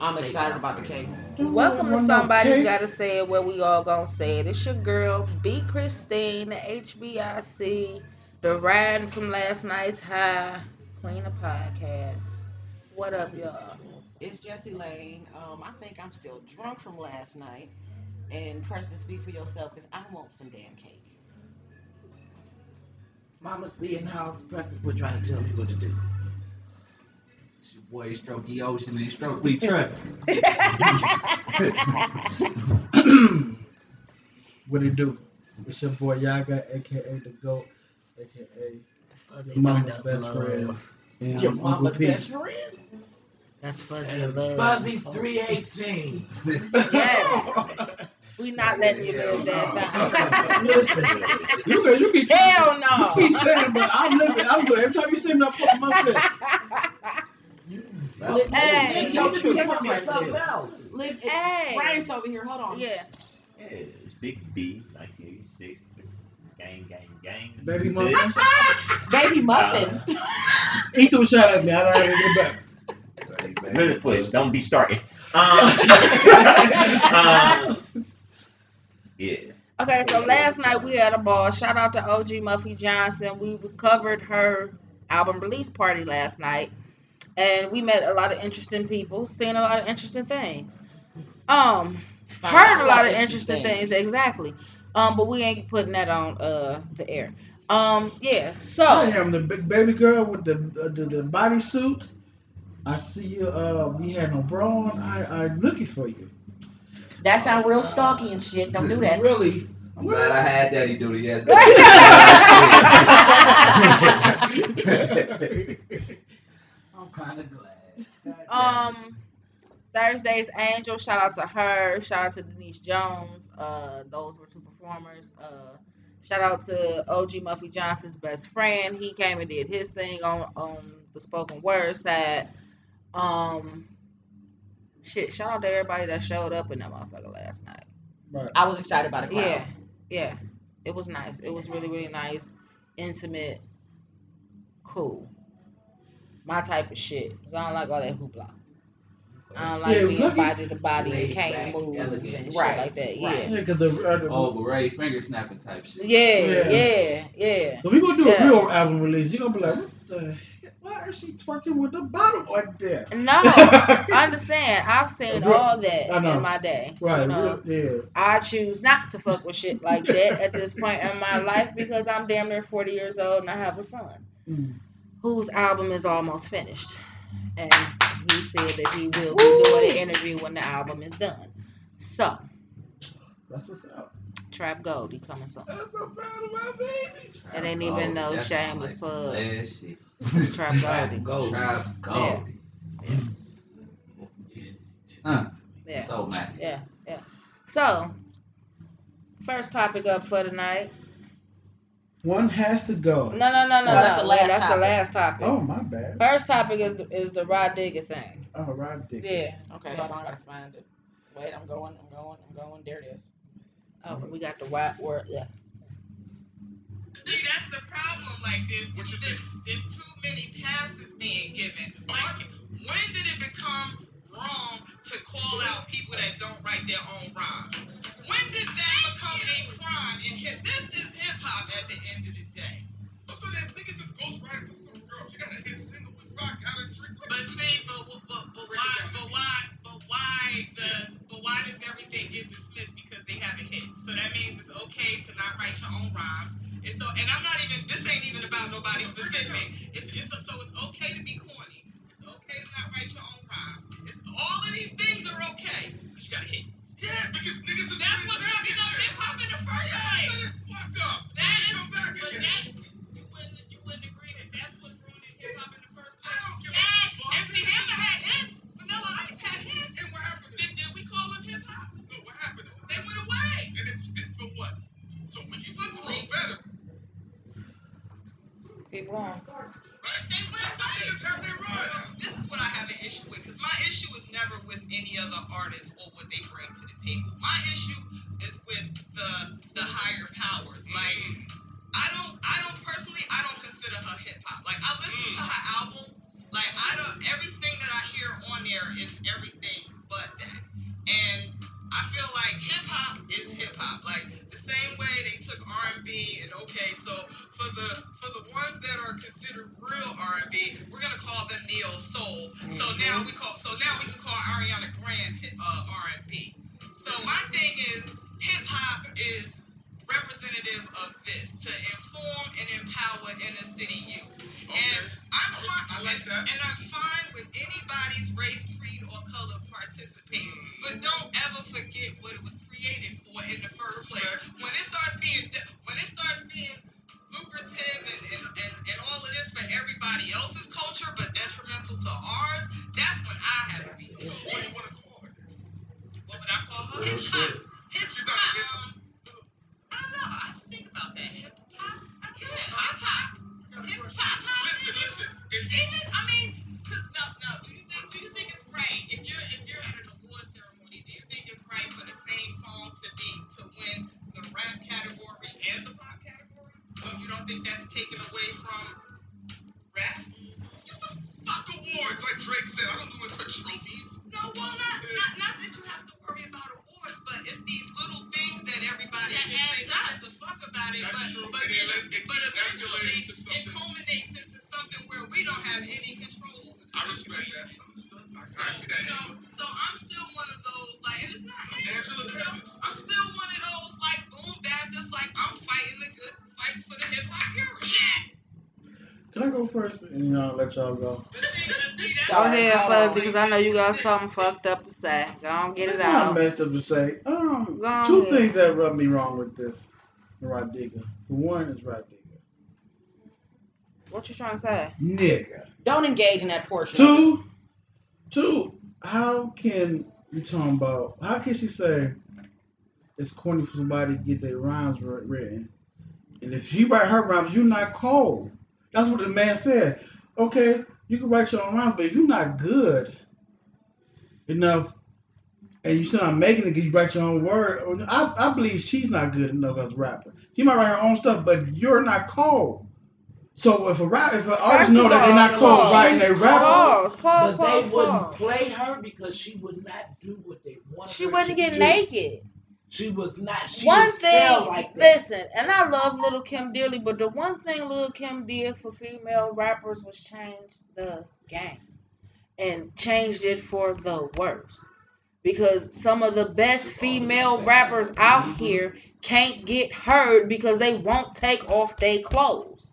I'm excited about the cake. Welcome to Somebody's Gotta Say It, where we all gonna say it. It's your girl, B. Christine, the HBIC, the riding from last night's high, queen of podcasts. What up, y'all? It's Jessie Lane. I think I'm still drunk from last night. And Preston, speak for yourself, because I want some damn cake. Mama C in the house. Preston would try to tell me what to do. Your boy stroke the ocean and stroke the truck. What it do? It's your boy Yaga, aka the GOAT, aka Fuzzy Mama's best friend. And your mama's best friend? That's Fuzzy and Love. Fuzzy 318. Yes. We not letting you live that down. Listen, you keep hell no. You keep saying, but I'm living. I'm good. Every time you say me, I put my fist. Hey, you can't put yourself else. Live. Hey, Ryan's over here. Hold on. Yeah. Yeah, it's Big B, 1986. Gang, gang, gang. Baby Muffin. Baby Muffin. Ethan, shout at me. I don't have to get back. Minute push, don't be starting. Yeah. Okay, so last night we had a ball. Shout out to OG Muffy Johnson. We covered her album release party last night, and we met a lot of interesting people, seen a lot of interesting things, heard a lot of interesting things. Exactly. But we ain't putting that on the air. Yeah. So I am the big baby girl with the bodysuit. I see you, we had no bra on. I'm looking for you. That sound real stalky and shit. Don't do that. Really? I'm glad I had daddy duty yesterday. I'm kind of glad. Thursday's Angel. Shout out to her. Shout out to Denise Jones. Those were two performers. Shout out to OG Muffy Johnson's best friend. He came and did his thing on the spoken word side. Shout out to everybody that showed up in that motherfucker last night. Right. I was excited about it. Yeah, yeah. It was nice. It was really, really nice. Intimate. Cool. My type of shit. Cause I don't like all that hoopla. I don't like being body to body and can't move and shit like that. Right. Yeah, because overrated finger snapping type shit. Yeah. So we gonna do a real album release. You gonna be like, what the? Why is she twerking with the bottom right there? No, I understand. I've seen all that in my day. Right, you know, I choose not to fuck with shit like that at this point in my life because I'm damn near 40 years old and I have a son whose album is almost finished. And he said that he will be doing an interview when the album is done. So, that's what's up. Trap Goldie coming soon. I'm so proud of my baby. It ain't even no shameless plug. Trap Goldie. Trap Goldie. Yeah. So mad. Yeah. So, first topic up for tonight. One has to go. No. That's the last topic. Oh, my bad. First topic is the Rob Dick thing. Oh, Rob Dick. Yeah. Okay, hold on. I gotta find it. Wait, I'm going. There it is. Oh, we got the right word. Yeah. See, that's the problem. Like this, there's too many passes being given. Like, when did it become wrong to call out people that don't write their own rhymes? When did that become a crime? And this is hip hop at the end of the day. So that niggas is ghostwriting for some girl. She got a hit single with rock out of trick. But why does everything get dismissed because they have a hit? So that means it's okay to not write your own rhymes. And I'm not even. This ain't even about nobody specific. So it's okay to be corny. It's okay to not write your own rhymes. All of these things are okay. You gotta hit. Yeah, because niggas is. That's what's fucking up hip hop in the first place. That is fucked up. That is. But that you wouldn't agree that that's what's ruining hip hop in the first place. I don't give a fuck. MC Hammer had hits. Vanilla Ice had hits. And what happened? Did we call them hip hop? No, what happened? They went away. And it for what? So we can control better. They wrong. This is what I have an issue with, because my issue is never with any other artist or what they bring to the table. My issue is with the higher powers. Like, I don't consider her hip hop. Like, I listen to her album. Like, everything that I hear on there is everything So now we can call Ariana Grande R&B. So my thing is, hip hop is representative of this, to inform and empower inner city youth. Okay. And I'm fine. I like that. And I'm fine with anybody's race, creed, or color participating. But don't ever forget what it was created for in the first place. When it starts being lucrative and all of this for everybody else's culture, but detrimental to ours, that's when I have to be. So what do you want to call her? What would I call her? Hip hop. Hip hop. I don't know. I have to think about that. Hip hop. Hip hop. Hip hop. Listen. Do you think it's right if you're at an award ceremony? Do you think it's right for the same song to win the rap category and the pop category? You don't think that's taken away from rap? It's a fuck awards, like Drake said. I don't do it for trophies. No, well, not that you have to worry about awards, but it's these little things that everybody just thinks the fuck about it. That's true. But eventually, it culminates into something where we don't have any control. I respect that. I see that. So I'm still one of those, like, and it's not Angela Davis. I'm still one of those, like, boom, Baptist, like, I'm fighting the good fight for the hip hop hero. Can I go first? And I'll let y'all go. Go ahead, Fuzzy, because I know you got something fucked up to say. Go on, get it out. I'm messed up to say. Two things that rub me wrong with this, Rob Digger. The one is Rob Digger. What you trying to say? Nigga. Don't engage in that portion. Two, how can she say it's corny for somebody to get their rhymes written? And if she write her rhymes, you're not cold. That's what the man said. Okay, you can write your own rhymes, but if you're not good enough and you're still not making it, you write your own word. I believe she's not good enough as a rapper. She might write her own stuff, but you're not cold. So if an artist know that they're not called writing a rap, but they wouldn't play her because she would not do what they wanted. She wouldn't get naked. She was not. She one thing, like that. Listen, and I love Lil' Kim dearly, but the one thing Lil' Kim did for female rappers was change the game, and changed it for the worse, because some of the best female rappers out here can't get heard because they won't take off their clothes.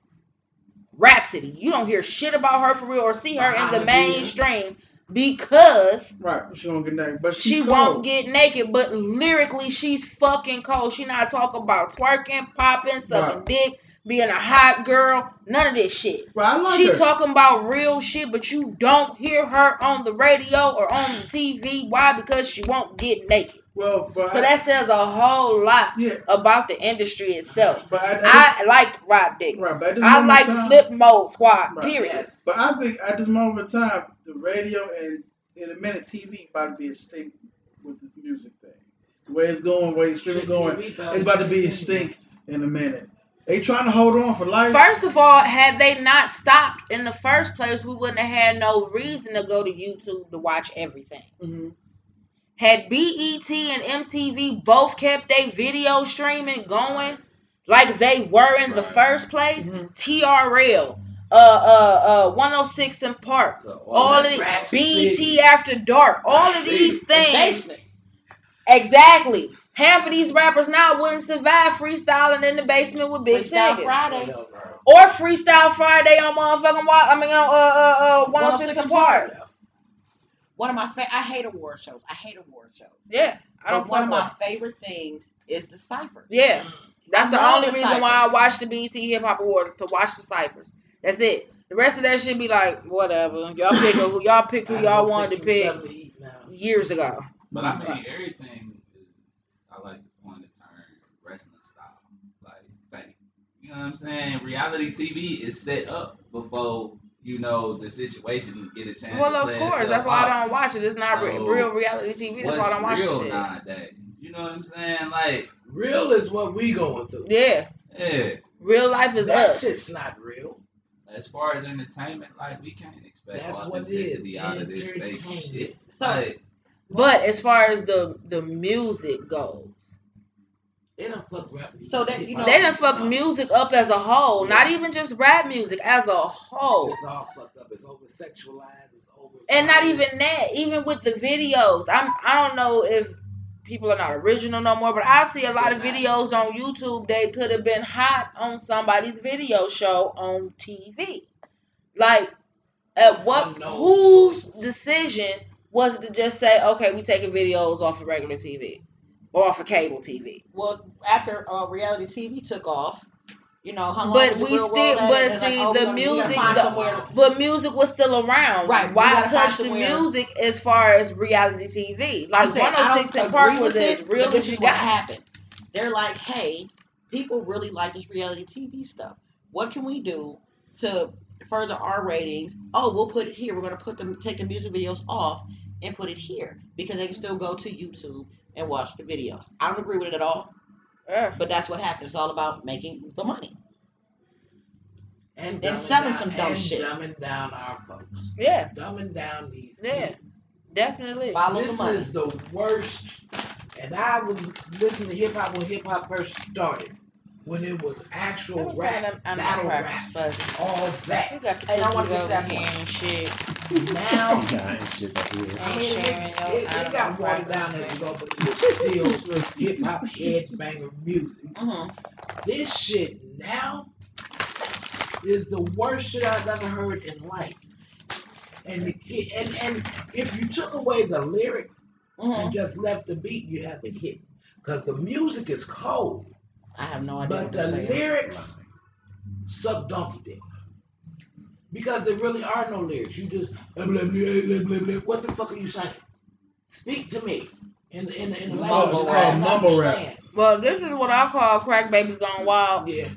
Rhapsody, you don't hear shit about her for real or see her in the mainstream because she won't get naked. But she won't get naked, but lyrically she's fucking cold. She not talking about twerking, popping, sucking dick, being a hot girl, none of this shit. Right, I like she her. Talking about real shit, but you don't hear her on the radio or on the TV. Why? Because she won't get naked. Well, but so that says a whole lot about the industry itself. But I liked Rob Dick. Right, but I like Flip Mode Squad, period. Yes. But I think at this moment in time, the radio and in a minute TV about to be extinct with this music thing. The way it's going, the way it's still going, it's about to be extinct in a minute. They trying to hold on for life. First of all, had they not stopped in the first place, we wouldn't have had no reason to go to YouTube to watch everything. Mm-hmm. Had BET and MTV both kept their video streaming going like they were in the first place, mm-hmm. TRL, 106 and Park, all of these, BET After Dark, all of these things. Exactly. Half of these rappers now wouldn't survive freestyling in the basement with Big Tigger. Fridays. Or Freestyle Friday on motherfucking 106 and Park. One of my I hate award shows. Yeah, I don't. But one of my favorite things is the cyphers. Yeah, that's the only reason why I watch the BET Hip Hop Awards, to watch the cyphers. That's it. The rest of that should be like whatever. Y'all pick who y'all wanted to pick years ago. But I mean, everything is. I like on the term wrestling style, like you know what I'm saying. Reality TV is set up before. You know the situation and get a chance. Well, of course, that's why I don't watch it. It's not real reality TV. That's why I don't watch it. Nowadays, you know what I'm saying? Like, real is what we going through. Yeah. Real life is us. That shit's not real. As far as entertainment, like we can't expect authenticity out of this fake shit. So, but as far as the music goes. They done fucked rap music. So that, you know, they done fucked music up as a whole. Yeah. Not even just rap music, as a whole. It's all fucked up. It's over-sexualized. It's And not even that, even with the videos. I don't know if people are not original no more, but I see a lot of videos on YouTube that could have been hot on somebody's video show on TV. Like, at what, whose decision was it to just say, okay, we taking videos off of regular TV or off of cable TV? Well, after reality TV took off, you know, but we still, but see, like, the music, but music was still around. Right. Why touch the music as far as reality TV? Like, 106 and Park was as real as you got. Happened. They're like, hey, people really like this reality TV stuff. What can we do to further our ratings? Oh, we'll put it here. We're going to put them, take the music videos off and put it here because they can still go to YouTube and watch the videos. I don't agree with it at all. But that's what happened. It's all about making the money and selling some dumb shit. Dumbing down our folks. Yeah. Dumbing down these kids. Definitely. Follow the money. This is the worst. And I was listening to hip hop when hip hop first started. When it was actual rap, battle rap, all that. And I want to get that point. And shit. Now, it got watered down as you go, but it was still hip hop headbanger music. This shit now is the worst shit I've ever heard in life. And the kid, and if you took away the lyrics and just left the beat, you have a hit because the music is cold. I have no idea. But the lyrics suck donkey dick. Because there really are no lyrics. You just blah, blah, blah, blah, blah. What the fuck are you saying? Speak to me. In the language called mumble rap. Well, this is what I call crack babies gone wild. Yeah.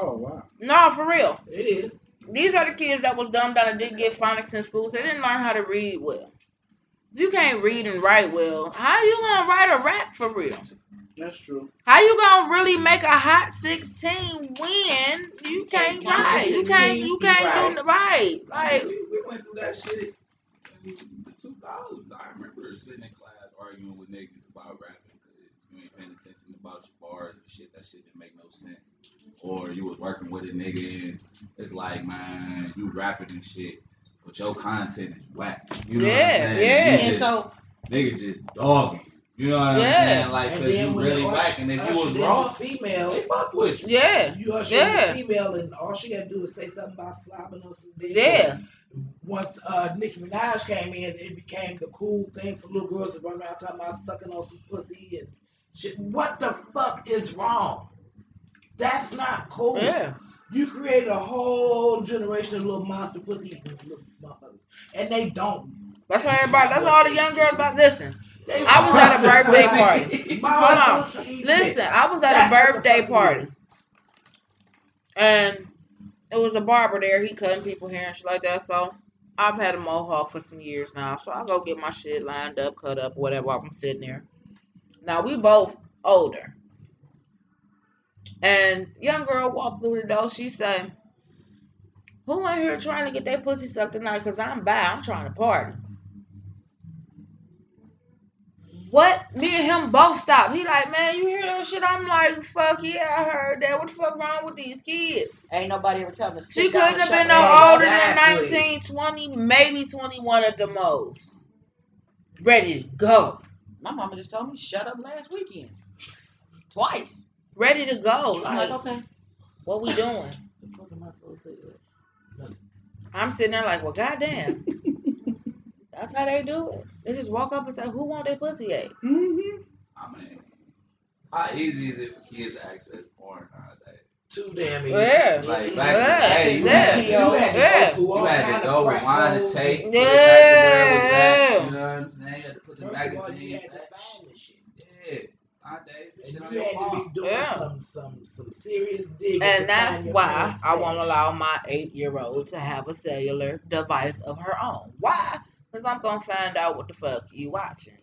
Oh wow. No, for real. It is. These are the kids that was dumbed down and didn't get phonics in school, so they didn't learn how to read well. If you can't read and write well, how you gonna write a rap for real? That's true. How you gonna really make a hot 16 win? You can't write. You can't do right. Like we went through that shit in the 2000s. I remember sitting in class arguing with niggas about rapping because you ain't paying attention about your bars and shit. That shit didn't make no sense. Or you was working with a nigga and it's like, man, you rapping and shit, but your content is whack. You know what I'm saying? Yeah. And just, so niggas just dogging. You know what I'm saying? Like, because you really black, and if you was raw, female, they fuck with you. Yeah. You usher in a female, and all she got to do is say something about slobbing on some dick. Yeah. Once Nicki Minaj came in, it became the cool thing for little girls to run around talking about sucking on some pussy and shit. What the fuck is wrong? That's not cool. Yeah. You created a whole generation of little monster pussy-eating little motherfuckers, and they don't. That's why everybody, that's all the young girls about listening. I was at a birthday party. Hold on. Listen, I was at a birthday party. And it was a barber there. He cutting people hair and shit like that. So I've had a mohawk for some years now. So I go get my shit lined up, cut up, whatever while I'm sitting there. Now, we both older. And young girl walked through the door. She said, who in here trying to get their pussy sucked tonight? Because I'm bi. I'm trying to party. What? Me and him both stopped. He like, man, you hear that shit? I'm like, fuck yeah, I heard that. What the fuck wrong with these kids? Ain't nobody ever telling us. She couldn't have been no older than 19, 20, maybe 21 at the most. Ready to go. My mama just told me, shut up last weekend. Twice. Ready to go. Like, okay. What we doing? The fuck am I supposed to do? I'm sitting there like, well, goddamn. That's how they do it. They just walk up and say, who want their pussy at? Mm-hmm. I mean, how easy is it for kids to access porn nowadays? Too damn easy. Yeah. Like, back in the day, you had to go rewind the tape. Yeah. Back to where it was at, you know what I'm saying? You had to put the magazine. You had to find the shit. Yeah. Nowadays, the shit on your phone. You had to be doing some serious digging. And that's why I won't allow my 8-year-old to have a cellular device of her own. Why? Because I'm going to find out what the fuck you watching.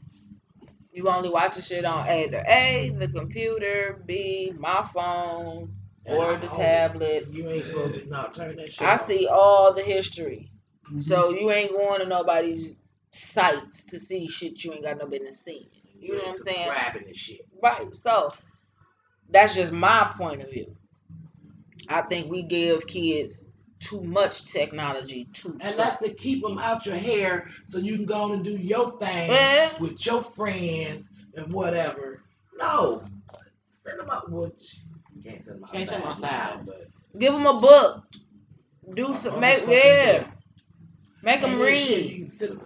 You only watching shit on either A, the computer, B, my phone, or the tablet. You ain't supposed to not turn that shit on. I see all the history. Mm-hmm. So you ain't going to nobody's sites to see shit you ain't got no business seeing. You know what I'm saying? Subscribing to shit. Right. So that's just my point of view. I think we give kids too much technology too soon. And that's to keep them out your hair so you can go on and do your thing with your friends and whatever. No. Send them out. Well, you can't send them outside. Can't send them outside. But give them a book. Do some. Make them read. You can send them,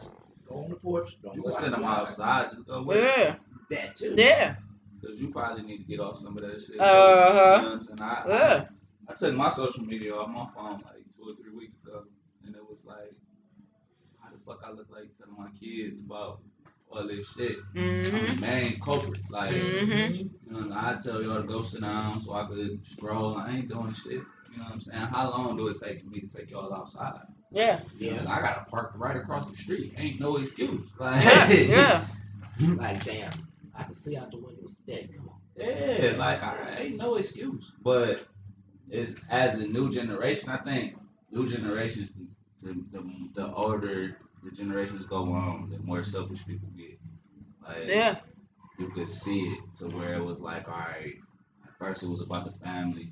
go on the porch. You can send them outside. Just go with that too. Yeah. Because you probably need to get off some of that shit. I took my social media off my phone like 2 or 3 weeks ago, and it was like, how the fuck I look like telling my kids about all this shit? Mm-hmm. I'm the main culprit. Like, you know, I tell y'all to go sit down so I could stroll. I ain't doing shit. You know what I'm saying? How long do it take for me to take y'all outside? Yeah. You know, so I got to park right across the street. Ain't no excuse. Like, like, damn, I can see out the window. It's dead. Come on. Yeah, like, ain't no excuse. But it's as a new generation, I think new generations, the older the generations go on, the more selfish people get. Like, you could see it to where it was like, all right, at first it was about the family,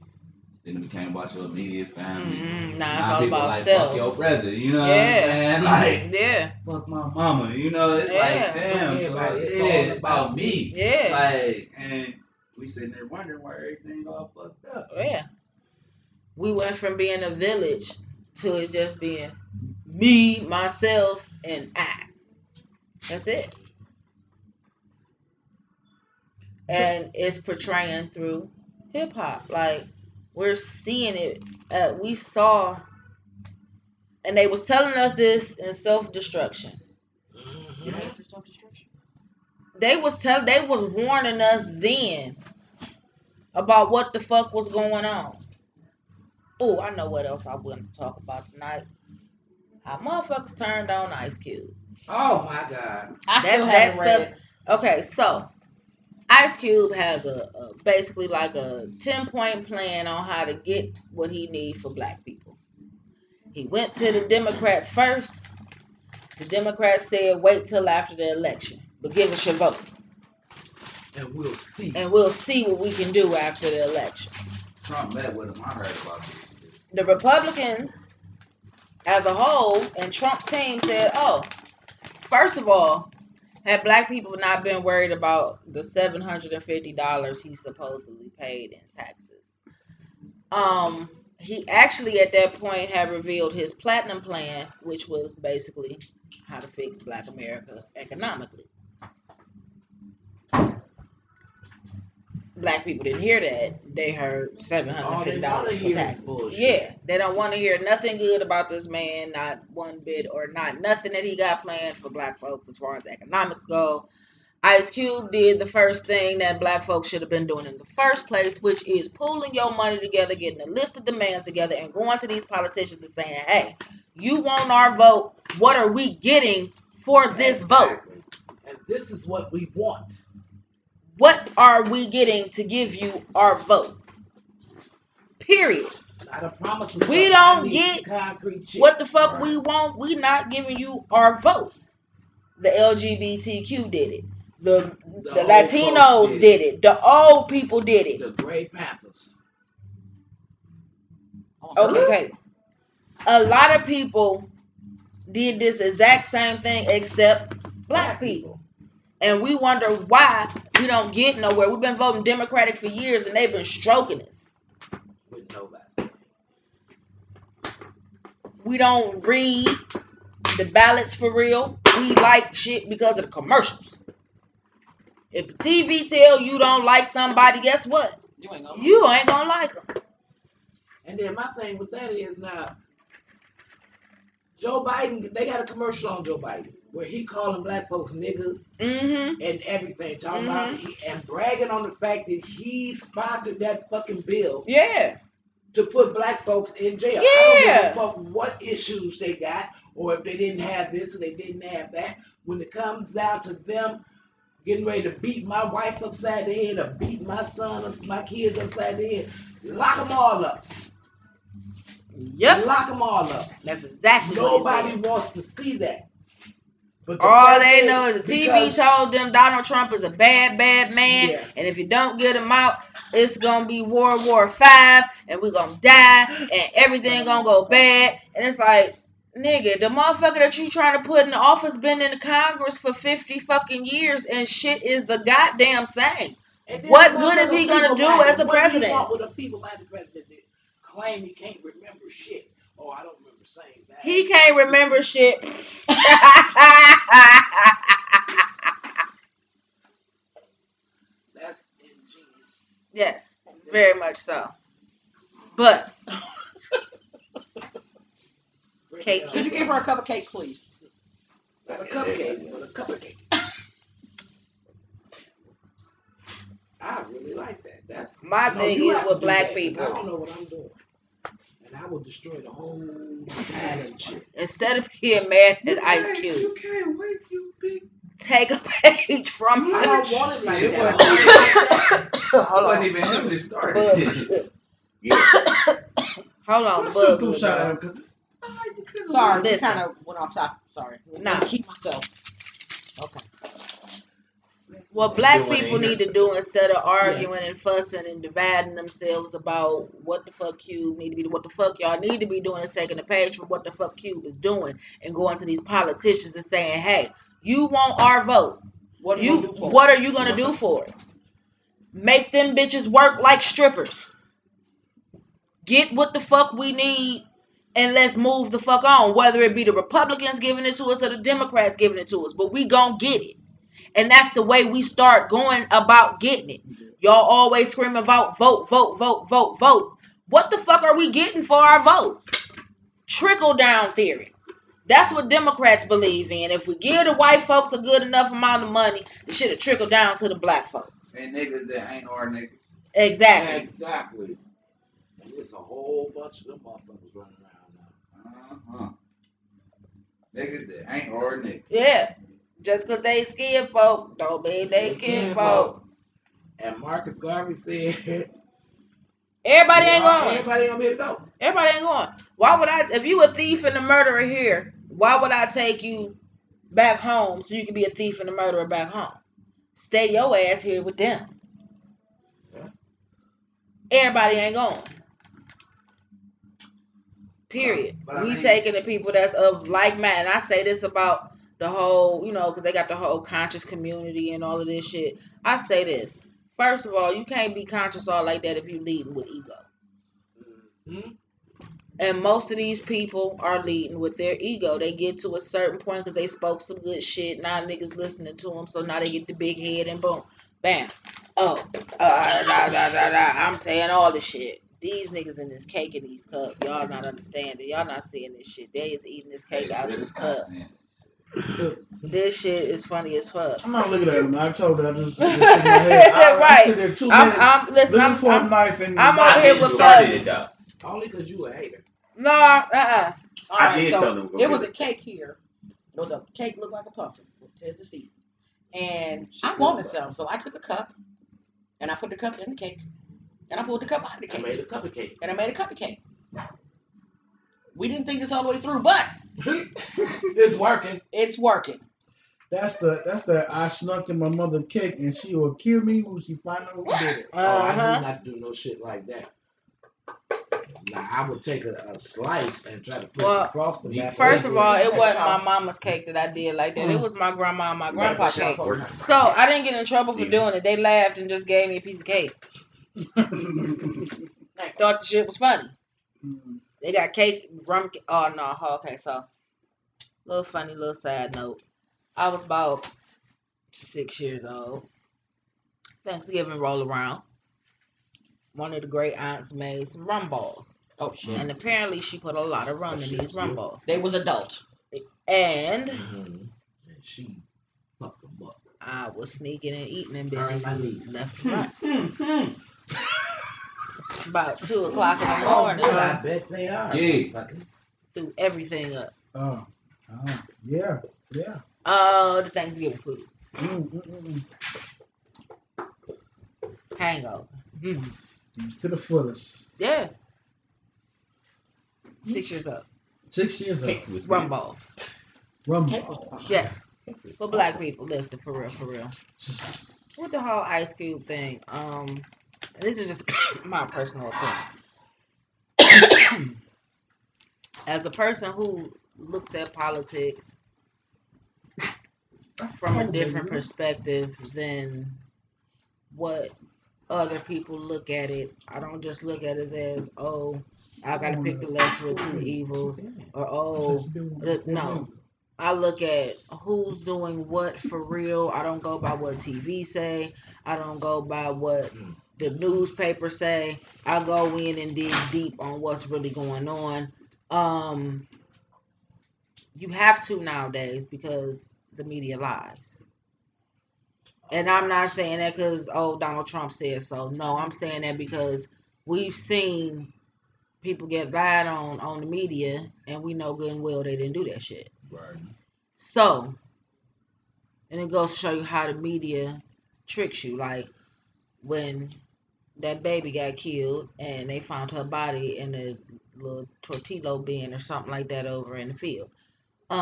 then it became about your immediate family. Now it's all about like, self. Fuck your brother, you know what I'm saying? Like, fuck my mama, you know? It's like, damn, it's about, it's about me. Yeah. Like, and we sitting there wondering why everything all fucked up. Yeah. We went from being a village to it just being me, myself, and I. That's it. And it's portraying through hip hop. Like, we're seeing it. We saw, and they was telling us this in Self-Destruction. You ready for Self-Destruction? They was warning us then about what the fuck was going on. Oh, I know what else I wanted to talk about tonight. How motherfuckers turned on Ice Cube. Oh, my God. I still haven't read it. Okay, so Ice Cube has a basically like a 10-point plan on how to get what he needs for black people. He went to the Democrats first. The Democrats said, wait till after the election, but give us your vote. And we'll see. And we'll see what we can do after the election. Trump met with him. I heard about this. The Republicans as a whole and Trump's team said, oh, first of all, had black people not been worried about the $750 he supposedly paid in taxes. He actually at that point had revealed his platinum plan, which was basically how to fix black America economically. Black people didn't hear that. They heard $750 for taxes. Yeah, they don't want to hear nothing good about this man, not one bit, or not nothing that he got planned for black folks as far as economics go. Ice Cube did the first thing that black folks should have been doing in the first place, which is pooling your money together, getting a list of demands together, and going to these politicians and saying, hey, you want our vote. What are we getting for this vote? And this is what we want. What are we getting to give you our vote? Period. Not a promise. We don't get what the fuck we want. We not giving you our vote. The LGBTQ did it. The Latinos did it. The old people did it. The Grey Panthers. Okay. A lot of people did this exact same thing except black people. And we wonder why we don't get nowhere. We've been voting Democratic for years, and they've been stroking us. With nobody. We don't read the ballots for real. We like shit because of the commercials. If the TV tell you don't like somebody, guess what? You ain't gonna like them. And then my thing with that is now, Joe Biden, they got a commercial on Joe Biden. Where he calling black folks niggas and everything, talking about and bragging on the fact that he sponsored that fucking bill. Yeah. To put black folks in jail. Yeah. I don't give a fuck what issues they got or if they didn't have this or they didn't have that. When it comes down to them getting ready to beat my wife upside the head or beat my son or my kids upside the head, lock them all up. Yep. Lock them all up. That's exactly what he said. Nobody wants to see that. All they know is the TV told them Donald Trump is a bad man, and if you don't get him out, It's gonna be World War V, and we're gonna die, and everything gonna go bad. And it's like, nigga, the motherfucker that you trying to put in office been in Congress for 50 fucking years, and shit is the goddamn same. What good is he gonna do as a president? What the people by the president claim he can't remember shit. Oh, I don't remember saying that. He can't remember shit. That's ingenious. Yes, very much so. But cake. Could you give her a cup of cake, please? Not a cupcake, but a cup of cake. I really like that. That's my thing is with black people. I don't know what I'm doing. And I will destroy the whole island shit. Instead of being mad at Ice Cube. You can't wait, you big. Take a page from her. I don't want it like that. Hold on. It wasn't even him that started. Yeah. Hold on. Sorry, this kind of went off topic. Sorry. Nah, keep myself. Okay. What black people need to do instead of arguing and fussing and dividing themselves about what the fuck Cube need to be, what the fuck y'all need to be doing is taking a page from what the fuck Cube is doing and going to these politicians and saying, hey, you want our vote. What are you going to do for it? Make them bitches work like strippers. Get what the fuck we need and let's move the fuck on, whether it be the Republicans giving it to us or the Democrats giving it to us, but we gonna get it. And that's the way we start going about getting it. Y'all always screaming about vote, vote, vote, vote, vote. What the fuck are we getting for our votes? Trickle down theory. That's what Democrats believe in. If we give the white folks a good enough amount of money, it should have trickled down to the black folks. And niggas that ain't our niggas. Exactly. Exactly. And there's a whole bunch of them motherfuckers running around now. Niggas that ain't our niggas. Yeah. Just because they skin folk, don't mean they kid folk. And Marcus Garvey said, everybody ain't going. Everybody ain't going to go. Everybody ain't going. Why would I, if you a thief and a murderer here, why would I take you back home so you can be a thief and a murderer back home? Stay your ass here with them. Yeah. Everybody ain't going. Period. We taking the people that's of like mind. And I say this about the whole, you know, because they got the whole conscious community and all of this shit. I say this. First of all, you can't be conscious all like that if you leading with ego. Mm-hmm. And most of these people are leading with their ego. They get to a certain point because they spoke some good shit. Now niggas listening to them, so now they get the big head and boom. Bam. Oh. I'm saying all this shit. These niggas in this cake in these cups. Y'all not understanding. Y'all not seeing this shit. They is eating this cake out of this cup. This shit is funny as fuck. I'm not looking at him. I told you I just my head. Right. I'm over here with Fuzzy. Only because you a hater. No, tell them. There was a cake here. The cake looked like a pumpkin. Tis the season. And I wanted some, so I took a cup and I put the cup in the cake and I pulled the cup out of the cake. I made a cup of cake. We didn't think this all the way through, but It's working. That's the I snuck in my mother's cake and she will kill me when she finds out who did it. Oh, I do not do no shit like that. Now I would take a slice and try to put some frosting. First of all, it wasn't my mama's cake that I did like that. Mm-hmm. It was my grandma and my grandpa's cake. So I didn't get in trouble for doing it. They laughed and just gave me a piece of cake. Thought the shit was funny. Mm-hmm. They got cake, rum. Oh no, okay. So, little funny, little side note. I was about 6 years old. Thanksgiving roll around. One of the great aunts made some rum balls. Oh shit! And apparently she put a lot of rum in these rum balls. They was adult. And she fucked them up. I was sneaking and eating them bitches left and right. About 2:00 in the morning. I bet they are. Yeah. Threw everything up. Yeah. Oh, the Thanksgiving food. Hangover. To the fullest. Yeah. 6 years up. 6 years up. Rum balls. Yes. For black people, listen, for real. With the whole Ice Cube thing, and this is just my personal opinion. As a person who looks at politics from a different perspective than what other people look at it, I don't just look at it as, oh, I got to pick the lesser of two evils, or oh, no. I look at who's doing what for real. I don't go by what TV say. I don't go by what the newspaper say. I go in and dig deep on what's really going on. You have to nowadays because the media lies. And I'm not saying that because, oh, Donald Trump said so. No, I'm saying that because we've seen people get lied on the media, and we know good and well they didn't do that shit. Right. So, and it goes to show you how the media tricks you. Like when that baby got killed and they found her body in a little tortillo bin or something like that over in the field. They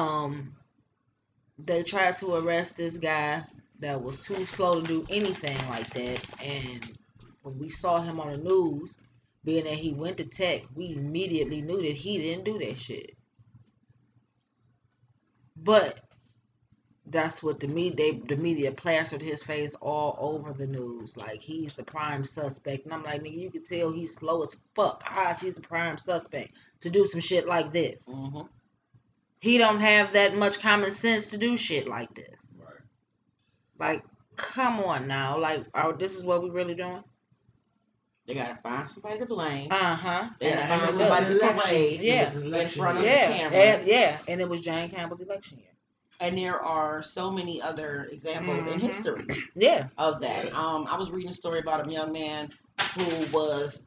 tried to arrest this guy that was too slow to do anything like that. And when we saw him on the news, being that he went to tech, we immediately knew that he didn't do that shit. But that's what the media plastered his face all over the news. Like, he's the prime suspect. And I'm like, nigga, you can tell he's slow as fuck. He's the prime suspect to do some shit like this. Mm-hmm. He don't have that much common sense to do shit like this. Right. Like, come on now. Like, this is what we really doing? They got to find somebody to blame. Uh-huh. They got to find somebody to parade. Yeah. In front of the cameras. Yeah. And it was Jane Campbell's election year. And there are so many other examples in history of that. I was reading a story about a young man who was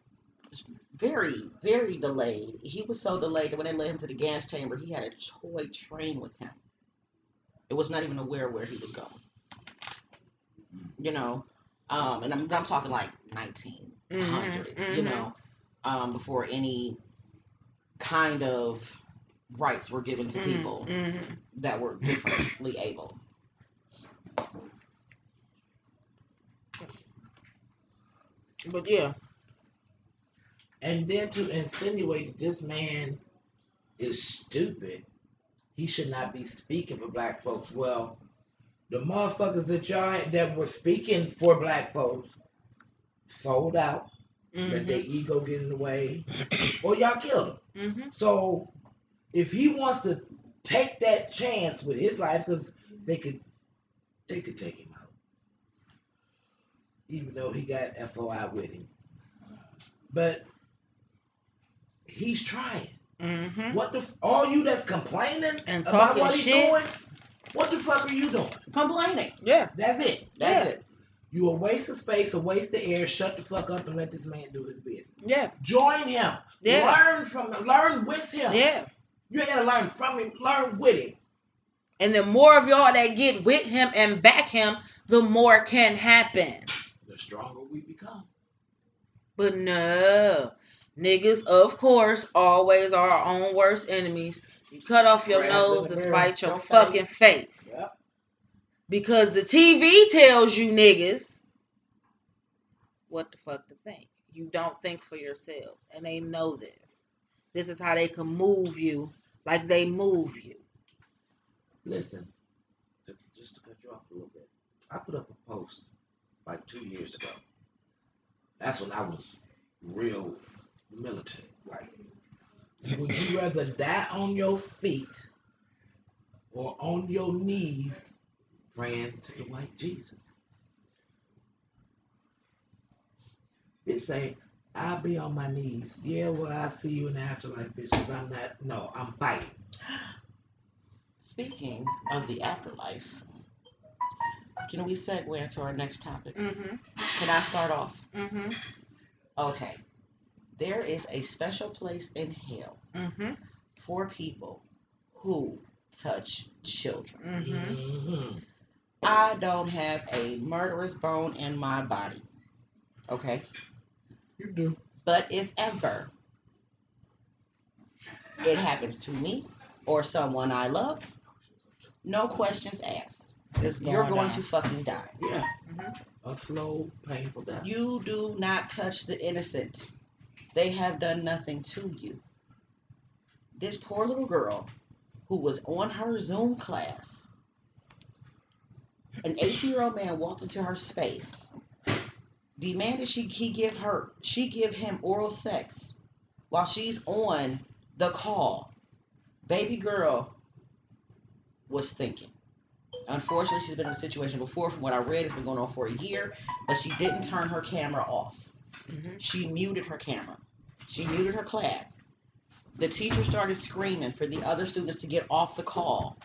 very, very delayed. He was so delayed that when they led him to the gas chamber, he had a toy train with him. It was not even aware where he was going. You know? And I'm talking like 19. 100, you know, before any kind of rights were given to people that were differently able. But yeah. And then to insinuate that this man is stupid, he should not be speaking for black folks. Well, the motherfuckers that were speaking for black folks sold out, let their ego get in the way, or y'all killed him. So if he wants to take that chance with his life, because they could take him out, even though he got FOI with him, but he's trying. What the all you that's complaining and about what he's doing, what the fuck are you doing? Complaining. Yeah, that's it. That's it. You will waste the space, a waste the air, shut the fuck up and let this man do his business. Yeah. Join him. Yeah. Learn with him. Yeah. You ain't gotta learn from him, learn with him. And the more of y'all that get with him and back him, the more can happen. The stronger we become. But no. Niggas, of course, always are our own worst enemies. You cut off your nose to spite your fucking face. Yep. Because the TV tells you niggas what the fuck to think. You don't think for yourselves. And they know this. This is how they can move you like they move you. Listen, just to cut you off a little bit, I put up a post like 2 years ago. That's when I was real militant. Like, would you rather die on your feet or on your knees praying to the white Jesus? Bitch saying, I'll be on my knees. Yeah, well, I'll see you in the afterlife, bitch, because I'm fighting. Speaking of the afterlife, can we segue into our next topic? Can I start off? Okay. There is a special place in hell for people who touch children. I don't have a murderous bone in my body. Okay? You do. But if ever it happens to me or someone I love, no questions asked. You're going to fucking die. Yeah. Mm-hmm. A slow, painful death. You do not touch the innocent. They have done nothing to you. This poor little girl who was on her Zoom class, an 18-year-old man walked into her space, demanded she give him oral sex while she's on the call. Baby girl was thinking. Unfortunately, she's been in a situation before. From what I read, it's been going on for a year, but she didn't turn her camera off. Mm-hmm. She muted her camera. She muted her class. The teacher started screaming for the other students to get off the call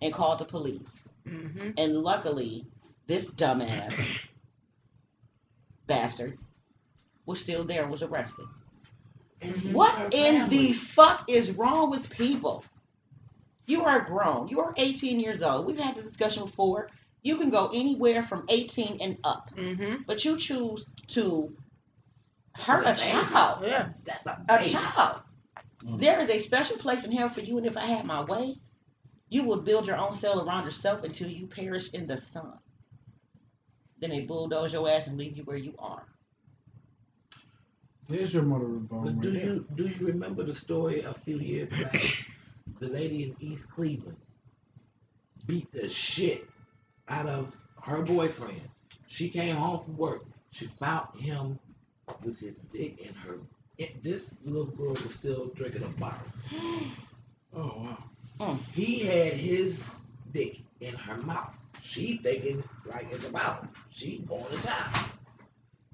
and called the police. Mm-hmm. And luckily, this dumbass bastard was still there and was arrested. Mm-hmm. What in the fuck is wrong with people? You are grown. You are 18 years old. We've had this discussion before. You can go anywhere from 18 and up. Mm-hmm. But you choose to hurt a child. Yeah, that's a child. Mm-hmm. There is a special place in hell for you, and if I had my way, you would build your own cell around yourself until you perish in the sun. Then they bulldoze your ass and leave you where you are. There's your mother and bone. Do you remember the story a few years back? The lady in East Cleveland beat the shit out of her boyfriend. She came home from work. She found him with his dick in her. This little girl was still drinking a bottle. Oh, wow. He had his dick in her mouth. She thinking like it's a bottle. She going to town.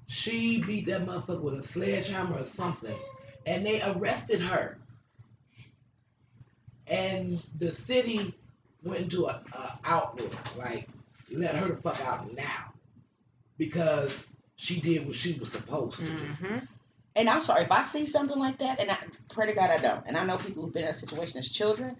She beat that motherfucker with a sledgehammer or something, and they arrested her. And the city went into an outlaw, like, let her the fuck out now. Because she did what she was supposed to do. And I'm sorry, if I see something like that, and I pray to God I don't, and I know people who've been in that situation as children,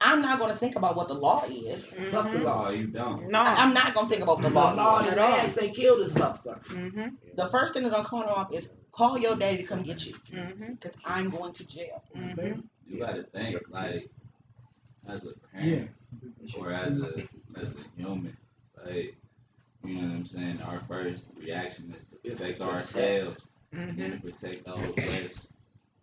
I'm not going to think about what the law is. Mm-hmm. Fuck the law, you don't. No. I'm not going to think about what the law is. The law is they killed this motherfucker. Mm-hmm. The first thing that's going to come off is call your daddy to come get you. Because I'm going to jail. Mm-hmm. You gotta think, like, as a parent or as a human, like, you know what I'm saying? Our first reaction is to protect ourselves and then to protect those less,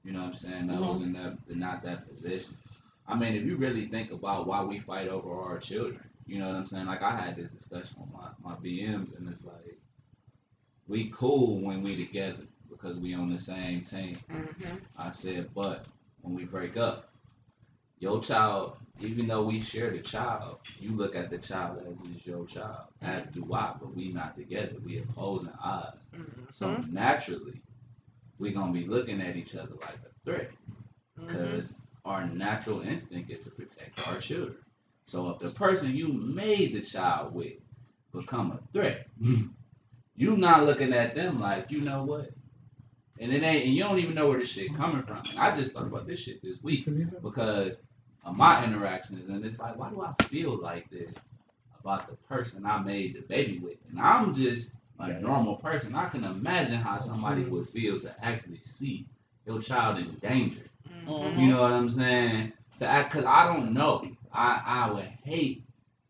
you know what I'm saying, those in not that position. I mean, if you really think about why we fight over our children, you know what I'm saying? Like, I had this discussion with my BMs, and it's like, we cool when we together because we on the same team. Mm-hmm. I said, but when we break up, your child, even though we share the child, you look at the child as is your child, as do I, but we not together. We opposing odds. Mm-hmm. So naturally, we going to be looking at each other like a threat because our natural instinct is to protect our children. So if the person you made the child with become a threat, you not looking at them like, you know what? And it ain't, and you don't even know where this shit coming from. And I just thought about this shit this week because of my interactions, and it's like, why do I feel like this about the person I made the baby with? And I'm just a normal person. I can imagine how somebody would feel to actually see your child in danger. Mm-hmm. You know what I'm saying? Because I don't know. I would hate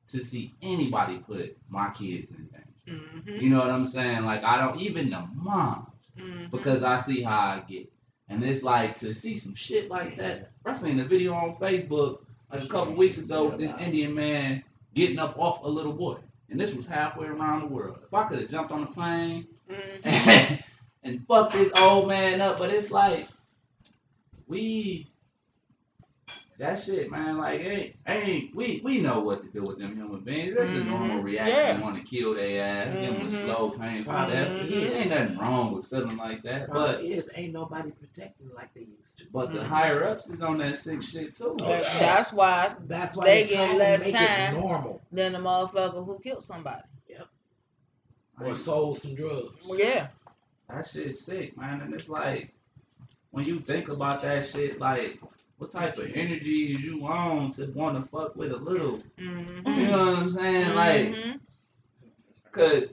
to see anybody put my kids in danger. Mm-hmm. You know what I'm saying? Like, I don't, even the mom. Mm-hmm. Because I see how I get. And it's like, to see some shit like that. I seen a video on Facebook like a couple weeks ago with this Indian man getting up off a little boy. And this was halfway around the world. If I could have jumped on a plane and fucked this old man up. But it's like, that shit, man, like, we know what to do with them human beings. That's a normal reaction. You want to kill their ass, give them a slow pain, whatever. Ain't nothing wrong with feeling like that. But ain't nobody protecting like they used to. But the higher ups is on that sick shit too. That's why they get less time than the motherfucker who killed somebody. Yep. Or sold some drugs. Well, yeah. That shit's sick, man. And it's like, when you think about that shit, like, what type of energy is you on to want to fuck with a little? Mm-hmm. You know what I'm saying? Mm-hmm. Like, because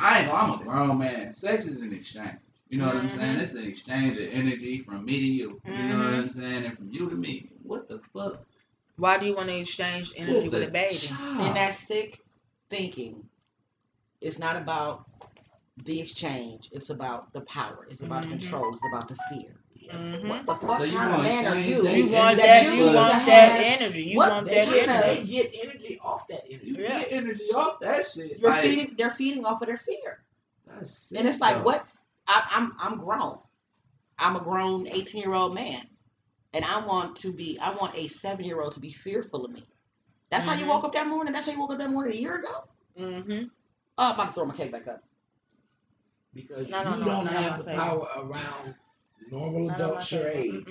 I'm a grown man. Sex is an exchange. You know what I'm saying? It's an exchange of energy from me to you. You know what I'm saying? And from you to me. What the fuck Why do you want to exchange energy with a baby? And that's sick thinking. It's not about the exchange. It's about the power. It's about the control. It's about the fear. Mm-hmm. What the fuck kind of man are you? You want that? You want that energy? You want that energy? They get energy off that energy. You get energy off that shit. You're feeding. They're feeding off of their fear. That's sick, and it's like what? I'm grown. I'm a grown 18-year-old man, and I want to be. I want a 7-year-old to be fearful of me. That's how you woke up that morning. That's how you woke up that morning a year ago. Mm-hmm. Oh, I'm about to throw my cake back up because you don't have the power around. Normal adult charade.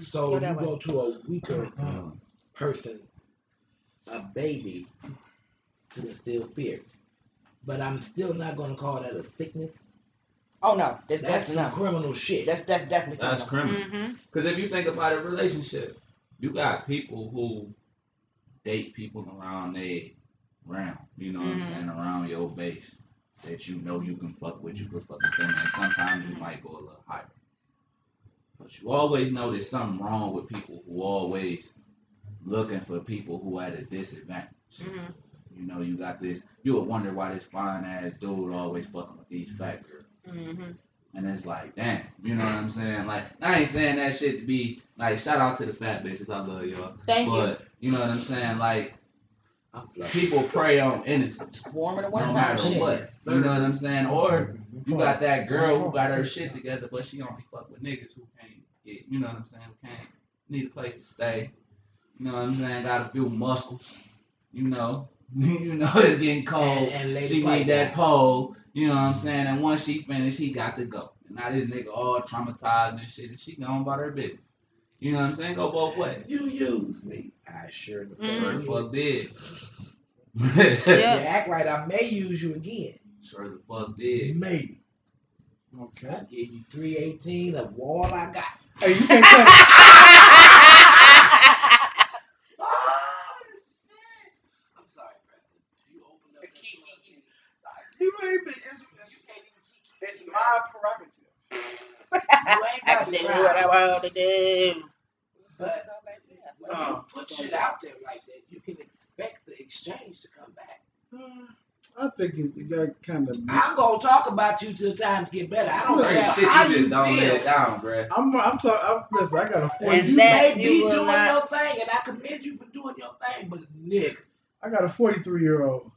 So you go to a weaker person, a baby, to instill fear. But I'm still not going to call that a sickness. Oh no, that's some criminal shit. That's definitely criminal. That's criminal. Because if you think about a relationship, you got people who date people around their round. You know what I'm saying? Around your base that you know you can fuck with, you can fuck with them, and sometimes you might go a little higher. But you always know there's something wrong with people who always looking for people who are at a disadvantage. Mm-hmm. You know, you got this. You would wonder why this fine-ass dude always fucking with these fat girls. Mm-hmm. And it's like, damn. You know what I'm saying? Like, I ain't saying that shit to be, like, shout out to the fat bitches. I love y'all. But you know what I'm saying? Like, people prey on innocence. No matter what. You know what I'm saying? Or you got that girl who got her shit together, but she only fuck with niggas who can't get, you know what I'm saying, who can't, need a place to stay. You know what I'm saying? Got a few muscles. You know it's getting cold. And she need that pole. You know what I'm saying? And once she finished, he got to go. And now this nigga all traumatized and shit, and she gone about her business. You know what I'm saying? Go both ways. You used me. I sure the fuck did. Yeah. You act right. I may use you again. Sure the fuck did. Maybe. Okay. I give you 318 of all I got. Hey, you can't cut it. Oh, shit. I'm sorry, Preston. You opened up the it's my prerogative. I can do what I want to do. But when you put shit out there like that, you can expect the exchange to come back. I think you kind of. I'm gonna talk about you till times get better. I don't care how you just don't let it down, bruh. I'm talking. Listen, I got a 40. You may be doing your thing, and I commend you for doing your thing. But Nick, I got a 43-year-old.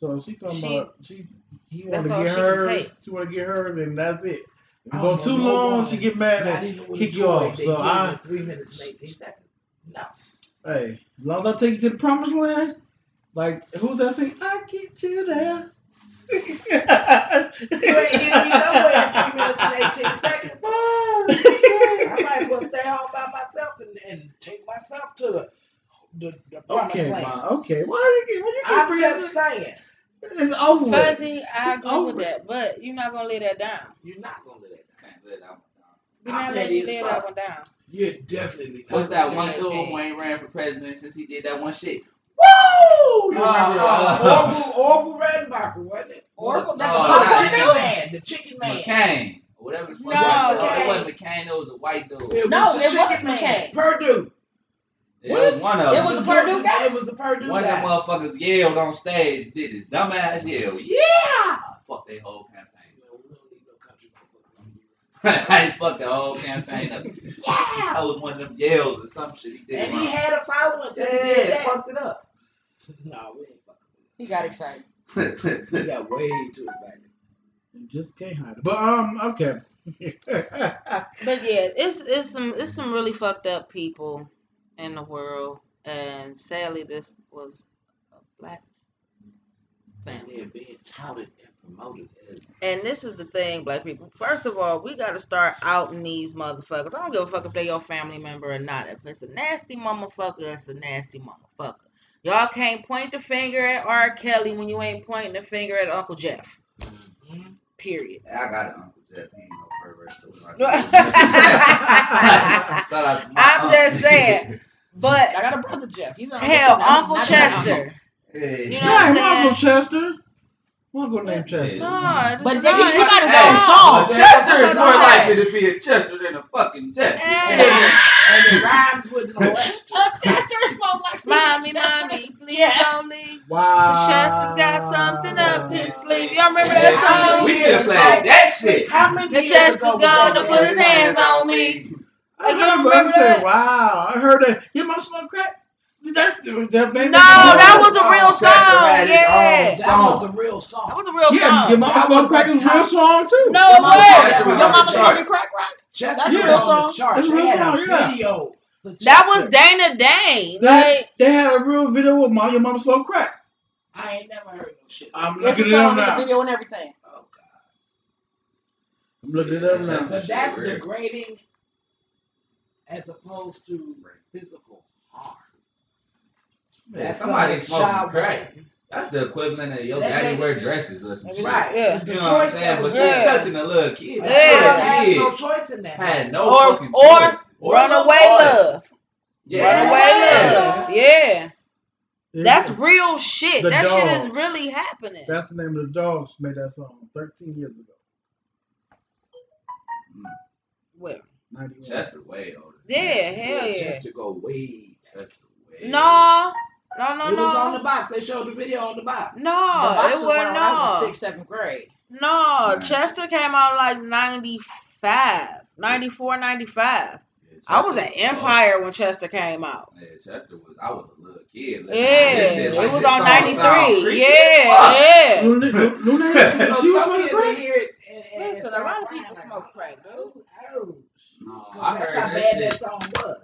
So she talking about she want to get hers. She want to get hers, and that's it. Go too long, she get mad and kick you off. So I 3 minutes and 18 seconds. No. Hey, as long as I take you to the promised land, like who's that singing? I get you there. You ain't nowhere in 3 minutes and 18 seconds. I might as well stay home by myself and take myself to the promised land. Okay, why you keep I'm just saying. It's over. Fuzzy, I agree with that, but you're not gonna let that down. You're not gonna let that down. Can't let that one down. We're not letting that one down. You're definitely. What's that one dude Wayne ran for president since he did that one shit? Woo! You remember Orville Redenbacher, wasn't it? Orville, that's the chicken man. McCain, whatever the fuck. No, it wasn't McCain. It was a white dude. It was McCain. Purdue. It was the Purdue guy. One of them motherfuckers yelled on stage, did this dumbass yell. Yeah! Fuck their whole campaign. I fucked the whole campaign up. Yeah! That was one of them yells or some shit. He did and he had a following until he did that. Fucked it up. No, we ain't fucking it up. He got excited. He got way too excited. You just can't hide it. But, okay. But yeah, it's some really fucked up people in the world, and sadly, this was a black family. They're being touted and promoted. And this is the thing, black people. First of all, we got to start outing these motherfuckers. I don't give a fuck if they your family member or not. If it's a nasty motherfucker, it's a nasty motherfucker. Y'all can't point the finger at R. Kelly when you ain't pointing the finger at Uncle Jeff. Mm-hmm. Period. I got Uncle Jeff. I'm just saying, but I got a brother Jeff. He's Uncle Chester. You know what I'm saying? Uncle Chester. We'll go name Chester. No, but he got his own song. Chester is more likely to be a Chester than a fucking Jeff. And it rhymes with molester. Chester spoke like Mommy, please don't leave. Wow. Chester's got something up his sleeve. Y'all remember that song? We just like that shit. How many years ago? Chester's gonna put his hands on me. Like, you remember that? Wow, I heard that. You must smoke crack. That's that baby. No, that was a real song. Yeah, that was a real song. That was a real song. Yeah, your mama smoked crack was a real song too. No way. Your mama smoking crack rock. That's a real song. That's a real song. Yeah. Video. That was Dana Dane. They had a real video with your mama smoked crack. I ain't never heard no shit. I'm looking it up now. Video and everything. Oh God. I'm looking it up now. But that's degrading, as opposed to physical harm. Yeah, somebody smoking crack. That's the equivalent of your daddy wear dresses or some shit. Right, yeah. You know what I'm saying? But you're touching a little kid. That kid had no choice in that. Had no fucking choice. Or runaway love. Yeah. Runaway love. Yeah. That's real shit. That shit is really happening. That's the name of the Dogs made that song 13 years ago. Well, Chester way older. Yeah, hell yeah. Chester go way. Chester way. No. It was on the box. They showed the video on the box. No, it wasn't. I was 6th, 7th grade. No, Chester came out like 95, 94, 95. Yeah, I was at Empire when Chester came out. Yeah, Chester was. I was a little kid. It was on 93. Yeah. Luna, she was smoking crack. Listen, a lot of people smoke crack, dude. No, I heard how bad that song was.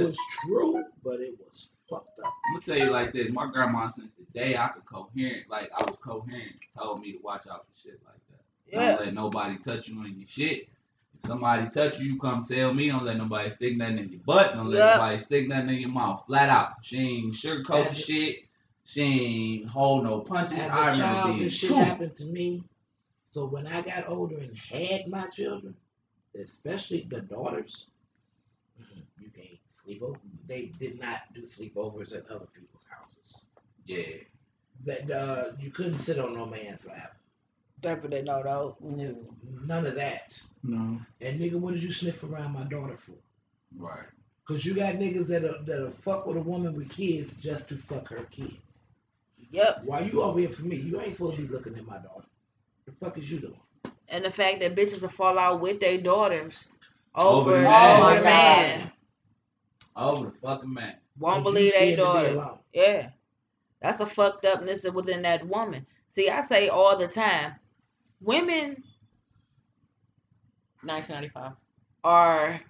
It was true, but it was fucked up. I'm gonna tell you like this: my grandma, since the day I was coherent, told me to watch out for shit like that. Yeah. Don't let nobody touch you in your shit. If somebody touch you, come tell me. Don't let nobody stick nothing in your butt. Don't let nobody stick nothing in your mouth. Flat out. She ain't sugarcoat shit. She ain't hold no punches. As I remember this shit happened to me. So when I got older and had my children, especially the daughters, you can't sleep over. They did not do sleepovers at other people's houses. Yeah. That you couldn't sit on no man's lap. Definitely not, though. No. None of that. No. And nigga, what did you sniff around my daughter for? Right. Because you got niggas that'll fuck with a woman with kids just to fuck her kids. Yep. Why you over here for me? You ain't supposed to be looking at my daughter. The fuck is you doing? And the fact that bitches will fall out with their daughters over the man. Over the fucking man. Won't believe their daughters. Yeah. That's a fucked upness within that woman. See, I say all the time, women 1995 are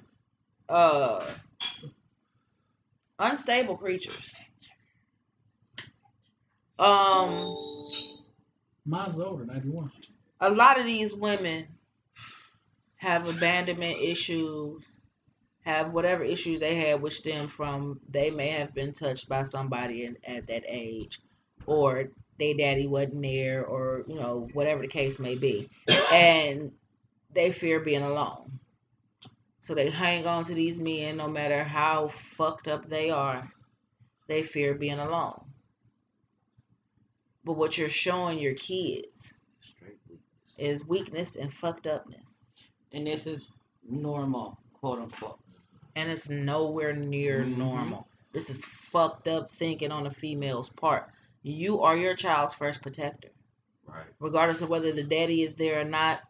unstable creatures. Mine's over 91. A lot of these women have abandonment issues, have whatever issues they had, which stem from they may have been touched by somebody at that age, or their daddy wasn't there, or whatever the case may be, and they fear being alone, so they hang on to these men no matter how fucked up they are. They fear being alone. But what you're showing your kids is weakness and fucked upness. And this is normal, quote unquote. And it's nowhere near normal. This is fucked up thinking on the female's part. You are your child's first protector. Right. Regardless of whether the daddy is there or not,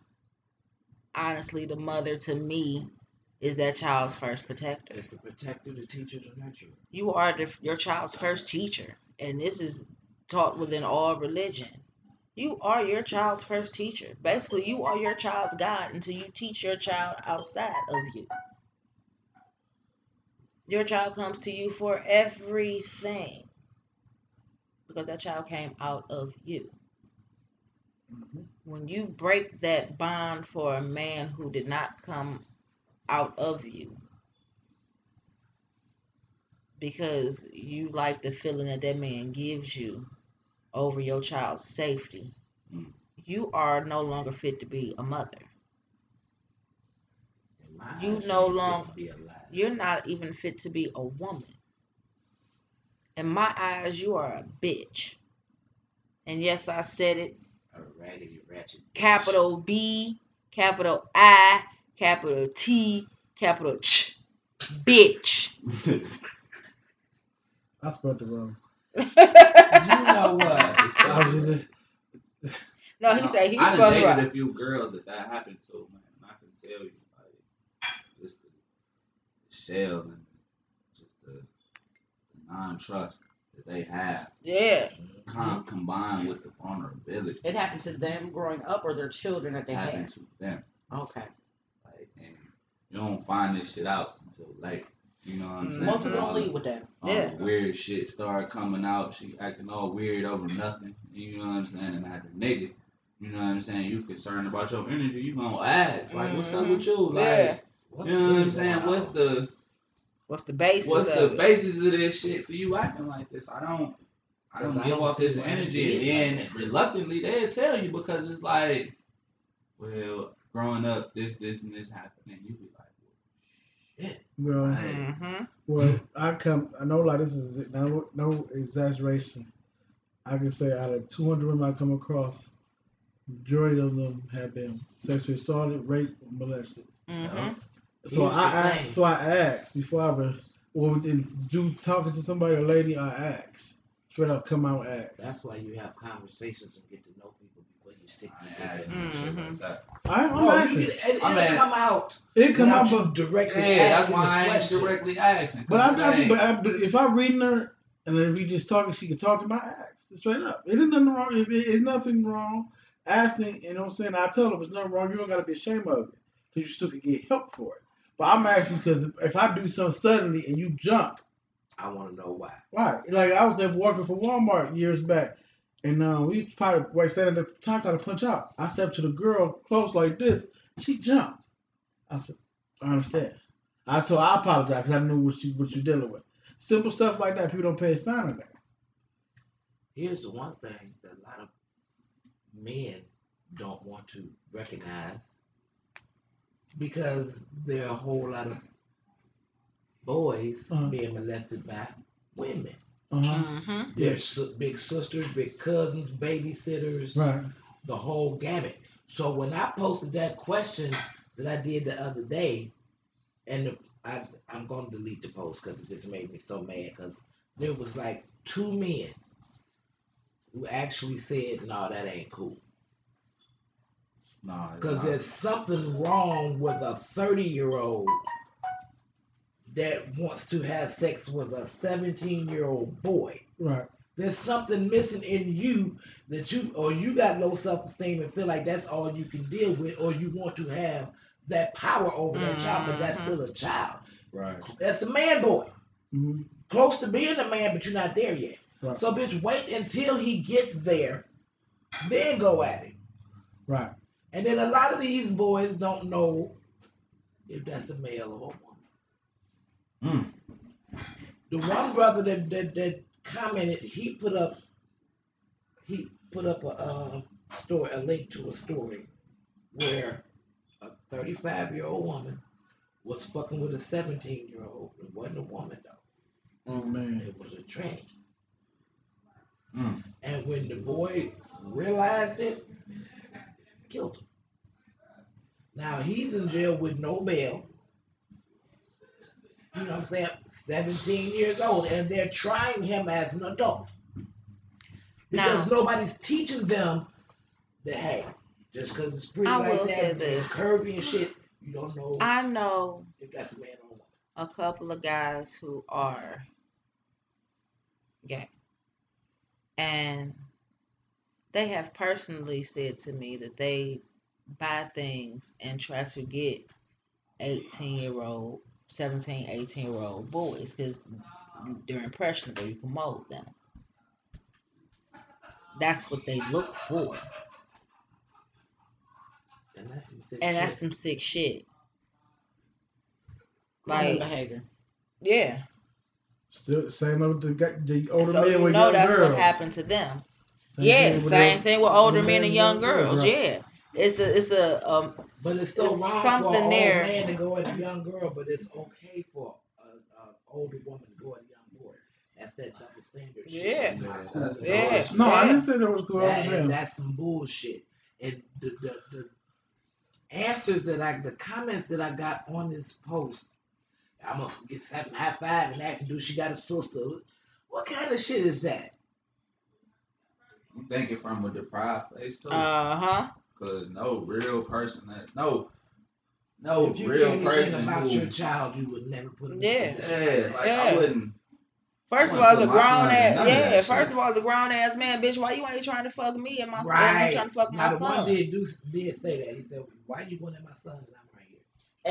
honestly, the mother, to me, is that child's first protector. It's the protector, the teacher, the nurturer. You are your child's first teacher. And this is taught within all religion. You are your child's first teacher. Basically, you are your child's God until you teach your child outside of you. Your child comes to you for everything because that child came out of you. When you break that bond for a man who did not come out of you because you like the feeling that man gives you over your child's safety, you are no longer fit to be a mother. You're not even fit to be a woman. In my eyes, you are a bitch. And yes, I said it. A raggedy ratchet. Capital B, capital I, capital T, capital Ch. bitch. I spelled the wrong. You know what? I was just no, he said he was spelled it right. I dated a few girls that happened to, man. And I can tell you, like, just the shell and just the non-trust that they have. Yeah. Combined with the vulnerability. It happened to them growing up or their children that they had? It happened to them. Okay. Like, and you don't find this shit out until later. You know what I'm saying? Most people don't leave with that. Yeah. Weird shit started coming out. She acting all weird over nothing. You know what I'm saying? And as a nigga, you know what I'm saying? You concerned about your energy. You gonna ask. Like, what's up with you? Like, yeah. You know what I'm saying? Wow. What's the basis? What's the basis of this shit for you acting like this? I don't give off this energy. And then reluctantly they'll tell you because it's like, well, growing up, this and this happened, and you be like, well, shit. Well, I know, like, this is no exaggeration. I can say out of 200 women I come across, majority of them have been sexually assaulted, raped, or molested. Mm-hmm. You know? So I asked before I ever, or do talking to somebody, a lady, I asked. Straight up, come out and ask. That's why you have conversations and get to know people before you stick your dick in and shit like that. It'll come out. It come out, but directly. Yeah, that's why I ain't directly asking. But if I'm reading her and then we just talking, she can talk to my ass. Straight up, it is nothing wrong. It's nothing wrong asking. You know what I'm saying? I tell them it's nothing wrong. You don't gotta be ashamed of it because you still can get help for it. But I'm asking because if I do something suddenly and you jump. I want to know why. Why? Like, I was there working for Walmart years back, and we probably right standing at the time trying to punch out. I stepped to the girl close like this. She jumped. I said, I understand. I told her I apologize because I knew what you're dealing with. Simple stuff like that. People don't pay a sign of that. Here's the one thing that a lot of men don't want to recognize because there are a whole lot of boys being molested by women. Uh-huh. They're big sisters, big cousins, babysitters, right. The whole gamut. So when I posted that question that I did the other day, and I'm going to delete the post because it just made me so mad because there was like 2 men who actually said, no, that ain't cool. No, because there's something wrong with a 30-year-old that wants to have sex with a 17-year-old boy. Right. There's something missing in you that you got low self-esteem and feel like that's all you can deal with, or you want to have that power over that child, but that's still a child. Right. That's a man boy. Mm-hmm. Close to being a man, but you're not there yet. Right. So, bitch, wait until he gets there, then go at it. Right. And then a lot of these boys don't know if that's a male or a woman. Mm. The one brother that commented, he put up a story, a link to a story where a 35-year-old woman was fucking with a 17-year-old. It wasn't a woman though. Oh man, it was a tranny. Mm. And when the boy realized it, killed him. Now he's in jail with no bail. You know what I'm saying? 17 years old, and they're trying him as an adult. Because now, nobody's teaching them that, hey, just because it's pretty like that, curvy and shit, you don't know. I know if that's a man or woman. A couple of guys who are gay. And they have personally said to me that they buy things and try to get 18-year-old 17, 18-year-old boys because they're impressionable. You can mold them. That's what they look for. And that's some sick shit. Like, behavior. Yeah. Still, same with the older men with young girls. So that's what happened to them. Same thing with older men and young girls. Right. Yeah. But it's still wrong for an old man to go at a young girl, but it's okay for an older woman to go at a young boy. That's that double standard shit. Yeah. I didn't say that was cool. That's some bullshit. And the comments that I got on this post, I must get high five and ask, do she got a sister? What kind of shit is that? I'm thinking from a deprived place too. Cause no real person that if you real person about your child, you would never put him in the position. I wouldn't. First of all, as a grown ass man, bitch, why you ain't trying to fuck me and my son? You trying to fuck my son? The one did say that. He said, "Why you going at my son and I'm right here?"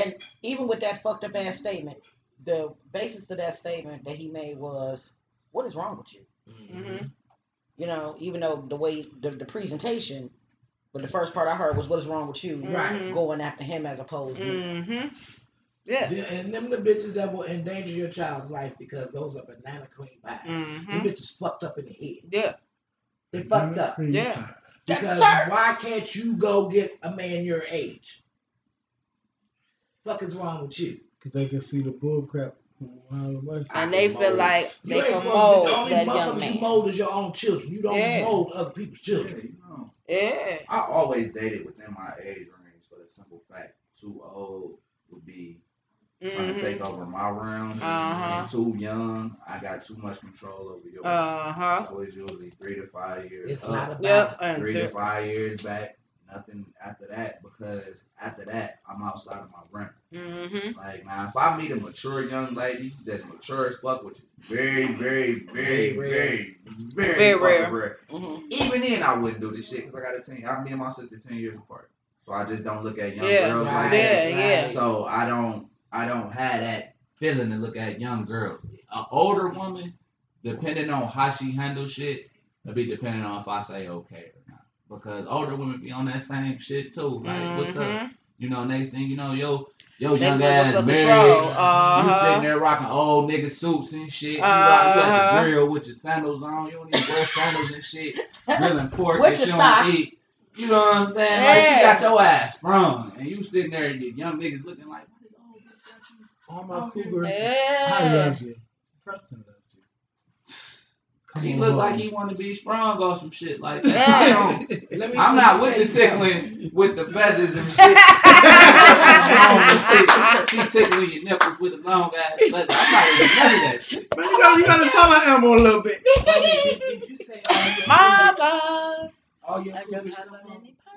And even with that fucked up ass statement, the basis of that statement that he made was, "What is wrong with you?" Mm-hmm. You know, even though the way the presentation, but the first part I heard was, "What is wrong with you?" Right, going after him as opposed to. Mm-hmm. Yeah, and them the bitches that will endanger your child's life because those are banana clean pies. Mm-hmm. Them bitches fucked up in the head. Yeah. They fucked up. Yeah. Because why can't you go get a man your age? Fuck is wrong with you? Because they can see the bull crap from a mile away. And they feel like they can mold that young man. You mold is your own children. You don't mold other people's children. Yeah. I always dated within my age range for the simple fact, too old would be trying to take over my realm. And too young, I got too much control over yours. It's always usually 3 to 5 years. It's not about 3 to 5 years back. Nothing after that, because after that, I'm outside of my realm. Mm-hmm. Like now, if I meet a mature young lady that's mature as fuck, which is very, very rare. Mm-hmm. Even then, I wouldn't do this shit because I got a me and my sister 10 years apart. So I just don't look at young girls like that. So I don't have that feeling to look at young girls. An older woman, depending on how she handles shit, it'll be depending on if I say okay or not. Because older women be on that same shit too. Like, what's up? You know, next thing you know, yo young ass married. You sitting there rocking old nigga suits and shit. You at the grill with your sandals on. You don't even wear sandals and shit. Grilling pork that you don't eat. You know what I'm saying? Like, she got your ass sprung, and you sitting there, and your young niggas looking like, what is all this about you? All my cougars, I love you. Preston loves you. He looked like he want to be sprung or some shit like that. I'm not with the tickling with the feathers and shit. She tickling your nipples with a long ass feather. I'm not even none of that shit. Man, you gotta tell her ammo a little bit. My boss. All your cougars come on.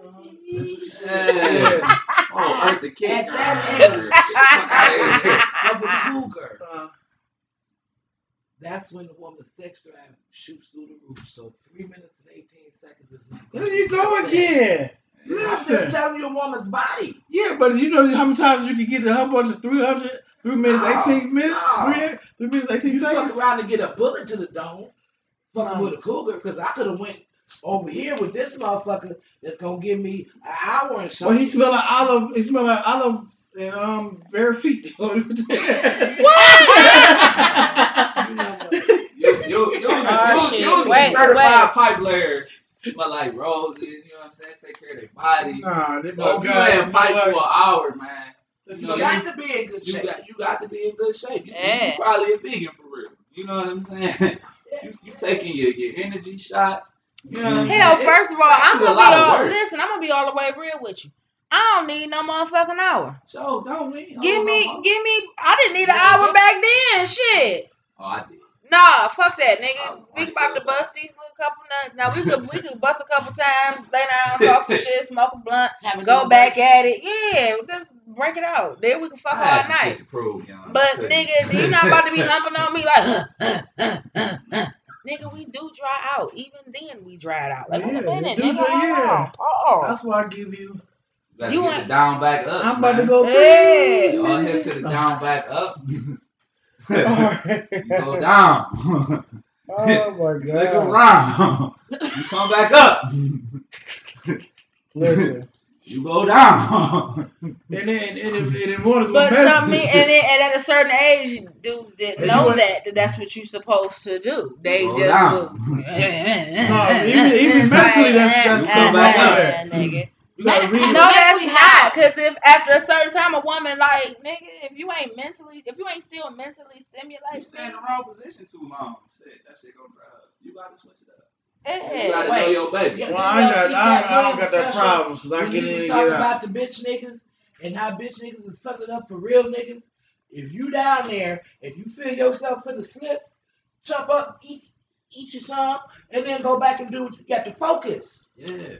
Oh, Earth the King. Cougar. That's when the woman's sex drive shoots through the roof. So 3 minutes and 18 seconds is not. What are you doing here? Listen. I'm just telling you a woman's body. Yeah, but you know how many times you can get a whole bunch of 300, 3 minutes, 18 minutes, 3 minutes, 18 seconds. Fuck around and get a bullet to the dome. Fucking with a cougar, because I could have went over here with this motherfucker that's gonna give me an hour and something. Well, he smell like olive. He smell like olives and bare feet. What? Usually certified pipe layers smell like roses. You know what I'm saying? Take care of their body. Nah, they don't have pipe for an hour, man. You got to be in good shape. You got to be in good shape. You probably a vegan for real. You know what I'm saying? You taking your energy shots. You know, hell, first of all, I'm gonna be all the way real with you. I don't need no motherfucking hour. So don't need. Give me. I didn't need an hour back then. Shit. Oh, I did. Nah, fuck that, nigga. We about to bust these little couple nuts. Now we could bust a couple times, lay down, talk some shit, smoke a blunt, go back at it. Yeah, just break it out. Then we can fuck all night. But nigga, you not about to be humping on me like. Nigga, we do dry out. Even then, we dried out. Like, wait a minute, nigga. That's why I give you. You want the down back up? I'm about to go on here to the down back up. Go down. Oh my god. Look around. You come back up. Listen. You go down, and then more to go but back. Something, and at a certain age, dudes didn't know that's what you're supposed to do. They just was even mentally that's something. No, that's not, because if after a certain time, a woman like nigga, if you ain't still mentally stimulated, you stay in the wrong position too long. Shit, that shit gonna dry up. You gotta switch it up. You gotta know your baby. Well, I don't got that problem because I get in and get out. About the bitch niggas and how bitch niggas is fucking up for real niggas. If you down there, if you feel yourself in the slip, jump up, eat your some, and then go back and do what you got to focus. Yeah.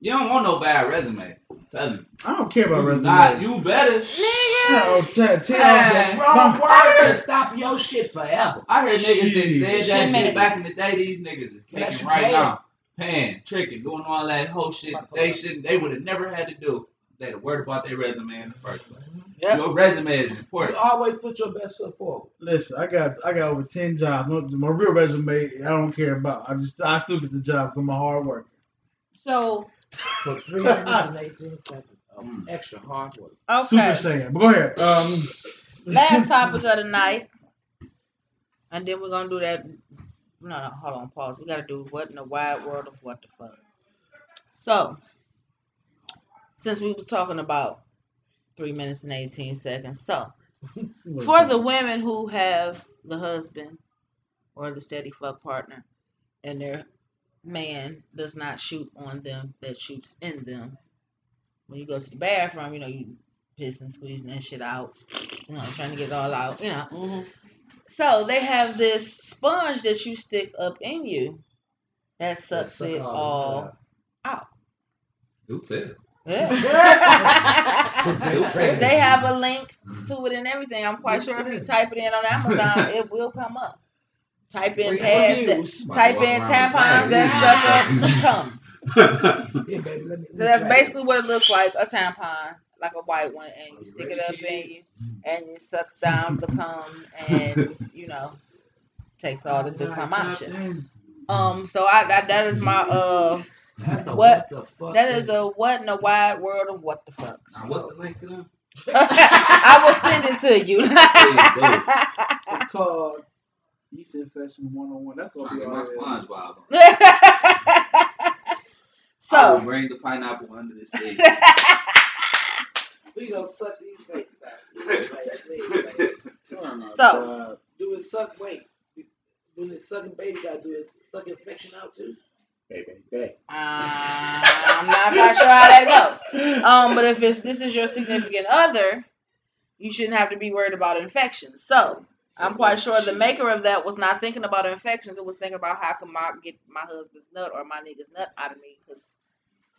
You don't want no bad resume. Tell me. I don't care about resumes. Nah, you better. Nigga. Tell wrong word. Stop your shit forever. I heard niggas that said that shit back in the day. These niggas is kicking right now. Pan, tricking, doing all that whole shit that they shouldn't. They would have never had to do. They had a word about their resume in the first place. Yep. Your resume is important. You always put your best foot forward. Listen, I got over 10 jobs. My real resume, I don't care about. I still get the job because I'm a hard worker. So. For 318 seconds of extra hard work. Okay. Super Saiyan. But go ahead. Last topic of the night. And then we're going to do that. No, hold on. Pause. We got to do what in the wide world of what the fuck. So, since we was talking about 3 minutes and 18 seconds. So, for the women who have the husband or the steady fuck partner and their man does not shoot on them, that shoots in them. When you go to the bathroom, you know, you pissing, squeezing that shit out, you know, trying to get it all out, you know. Mm-hmm. So they have this sponge that you stick up in you that sucks it all out. Do tell. Yeah. They have a link to it and everything. I'm quite sure if you type it in on Amazon, it will come up. Type in tampons that suck up cum. Yeah, baby, that's basically what it looks like, a tampon, like a white one, and you stick it up in you, and it sucks down the cum, and, you know, takes all the cum out shit. That is my, what in the wide world of what the fuck. Now, what's the link to them? I will send it to you. It's called East Infection 101. That's gonna be my sponge bob. So I will bring the pineapple under the sea. We gonna suck these things out. So do it suck weight? When it's sucking baby, gotta do it suck infection out too. Baby. I'm not quite sure how that goes. But if this is your significant other, you shouldn't have to be worried about infections. So. I'm quite sure the maker of that was not thinking about infections. It was thinking about how can I get my husband's nut or my nigga's nut out of me, because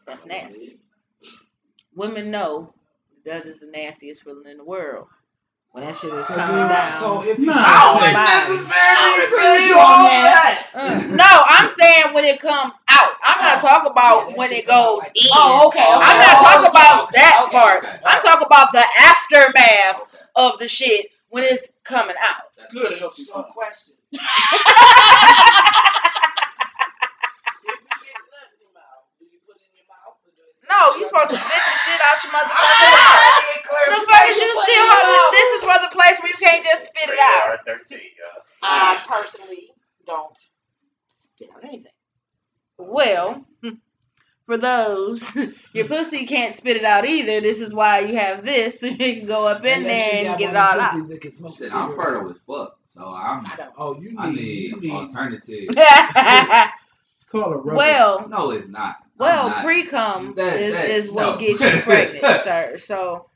that's nasty. Women know that is the nastiest feeling in the world. When that shit is coming down. So if you no, I'm saying when it comes out. I'm not talking about when it goes in. Oh, okay. I'm not talking about that part. I'm talking about the aftermath of the shit. When it's coming out. That's good to help you. So question. If you get nothing in your mouth, do you put it in your mouth? No, you're supposed to spit the shit out your motherfucking mouth. The fuck is you still holding? This is for the place where you can't just spit it out. I personally don't spit out anything. Well, for those, your pussy can't spit it out either. This is why you have this, so you can go up in there and get it all out. Shit, I'm fertile as fuck, so I need alternative. It's called a rubber. Well, no, it's not. Well, pre-cum is what gets you pregnant, sir. So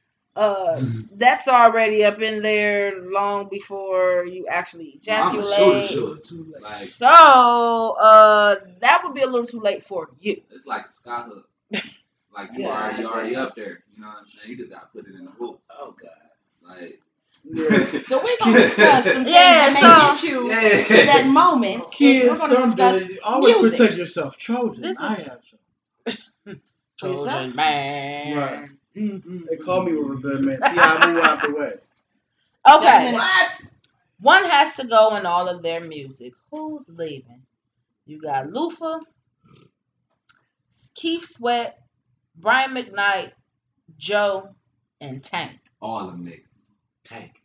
that's already up in there long before you actually ejaculate. I'm sure too late. Like, so that would be a little too late for you. It's like the sky hook. Like you already up there. You know what I'm saying? You just gotta put it in the hoops. Oh god. Like so we're gonna discuss some things that may get you to that moment. Kids, always music. Protect yourself. Trojan. I have Trojan. Trojan man. Right. Mm-hmm. They call me with rebellion, man. See, I move out the way. Okay. What? One has to go in all of their music. Who's leaving? You got Lufa, Keith Sweat, Brian McKnight, Joe, and Tank. All them niggas. Tank.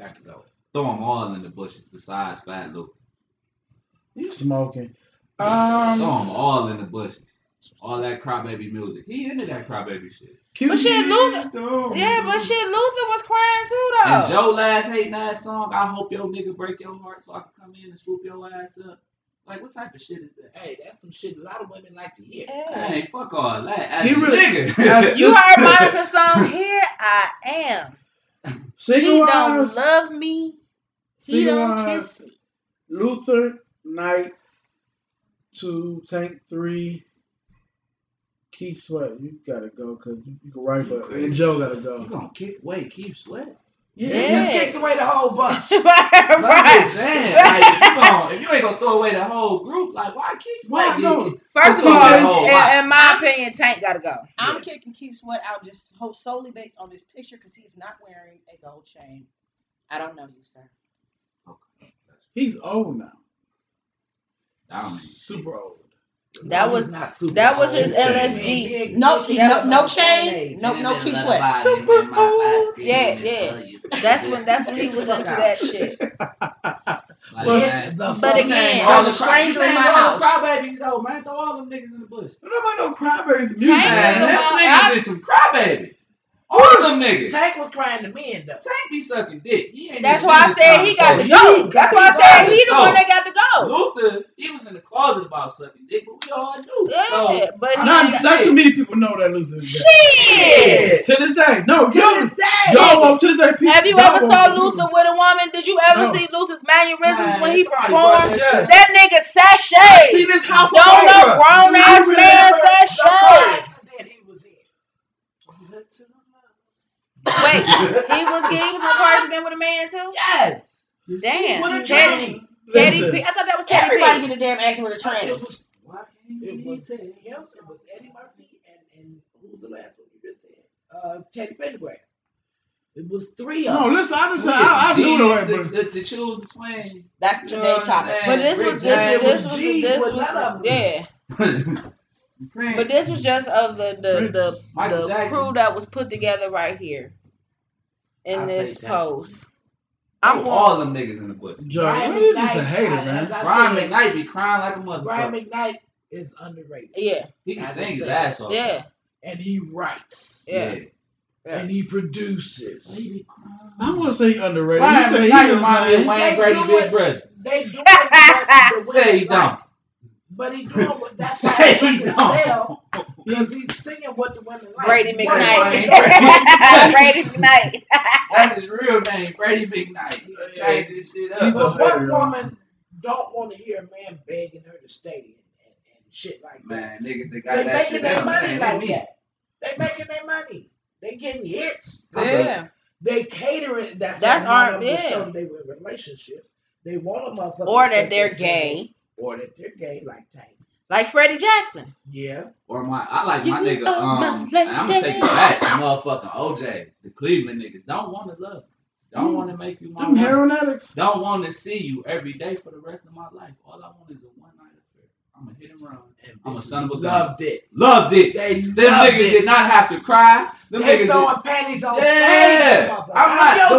Got to go. Throw them all in the bushes besides Fat Lupa. You smoking. Throw them all in the bushes. All that crybaby music. He into that crybaby shit. But shit, Luther. Yeah, but shit, Luther was crying too, though. And Joe last hating ass song, I hope your nigga break your heart so I can come in and swoop your ass up. Like, what type of shit is that? Hey, that's some shit a lot of women like to hear. Yeah. Hey, fuck all that. As he really nigga. You heard Monica's song, Here I Am. He don't love me. He don't kiss me. Luther, Knight, 2, Tank, 3, Keith Sweat. You gotta go because you can write, but and Joe gotta go. You gonna kick away Keith Sweat? Yeah, you just kicked away the whole bunch. I'm just saying, like, come on, if you ain't gonna throw away the whole group, like, why Keith Sweat? First of all, in my opinion, Tank gotta go. I'm kicking Keith Sweat out just solely based on this picture because he's not wearing a gold chain. I don't know you, sir. Okay. He's old now. I mean, super old. That was his LSG. No chain, no Keith Sweat. Super old. Yeah. That's when he was into that shit. But again, all the stranger in my house. Crybabies though, man. Throw all them niggas in the bush. Nobody know crybabies music, man. Them niggas is some crybabies. All them niggas. Tank was crying to men though. Tank be sucking dick. That's why I said he got to go. That's why I said he the one that got to go. Luther, he was in the closet about sucking dick, but we all knew. Yeah, so, but not too many people know that Luther. Shit. To this day, no. To this day. Have you ever saw Luther with a woman? Did you ever see Luther's mannerisms when he performed? That nigga sashay. I seen this house. Don't know grown ass man sashay. Wait, he was in a car accident with a man too? Yes. Damn. What a tranny. Teddy P. I thought that was Teddy P. Everybody get a damn accident with a tranny. It was Eddie Murphy and who was the last one you just said? Teddy Pendergrass. It was three of them. No, listen, I knew the children twin. That's today's topic. But this was Prince. But this was just of the crew that was put together right here in this post. I'm all them niggas in the bush. Brian McKnight, a hater, man. Brian McKnight be crying like a motherfucker. Brian McKnight is underrated. Yeah, he can sing his ass off. Yeah, and he writes. Yeah. And he produces. I'm gonna say underrated. You say he reminded me of Wayne Grady's big brother. They do it. Say he don't. But he's doing what that's like himself because he's singing what the women like. Brady McKnight. Brady McKnight. That's his real name, Brady McKnight. He changed this shit up. But what woman don't want to hear a man begging her to stay and shit like that? Man, niggas, they got that shit. They're making their money like that. They're making their money. They're getting hits. Yeah. They catering. That's our bit. They were in relationships. They want a motherfucker. Or that they're gay. Or that they're gay, like Tank. Like Freddie Jackson. Yeah. Or my nigga, and I'm gonna take it back, the motherfucking OJs, the Cleveland niggas, don't want to love you. Don't want to make you my wife. Them heroin addicts. Don't want to see you every day for the rest of my life. All I want is a one-night affair. I'm gonna hit and run. I'm a son of a gun. Loved it. Them niggas did not have to cry. Them niggas throwing panties on stage. I'm not The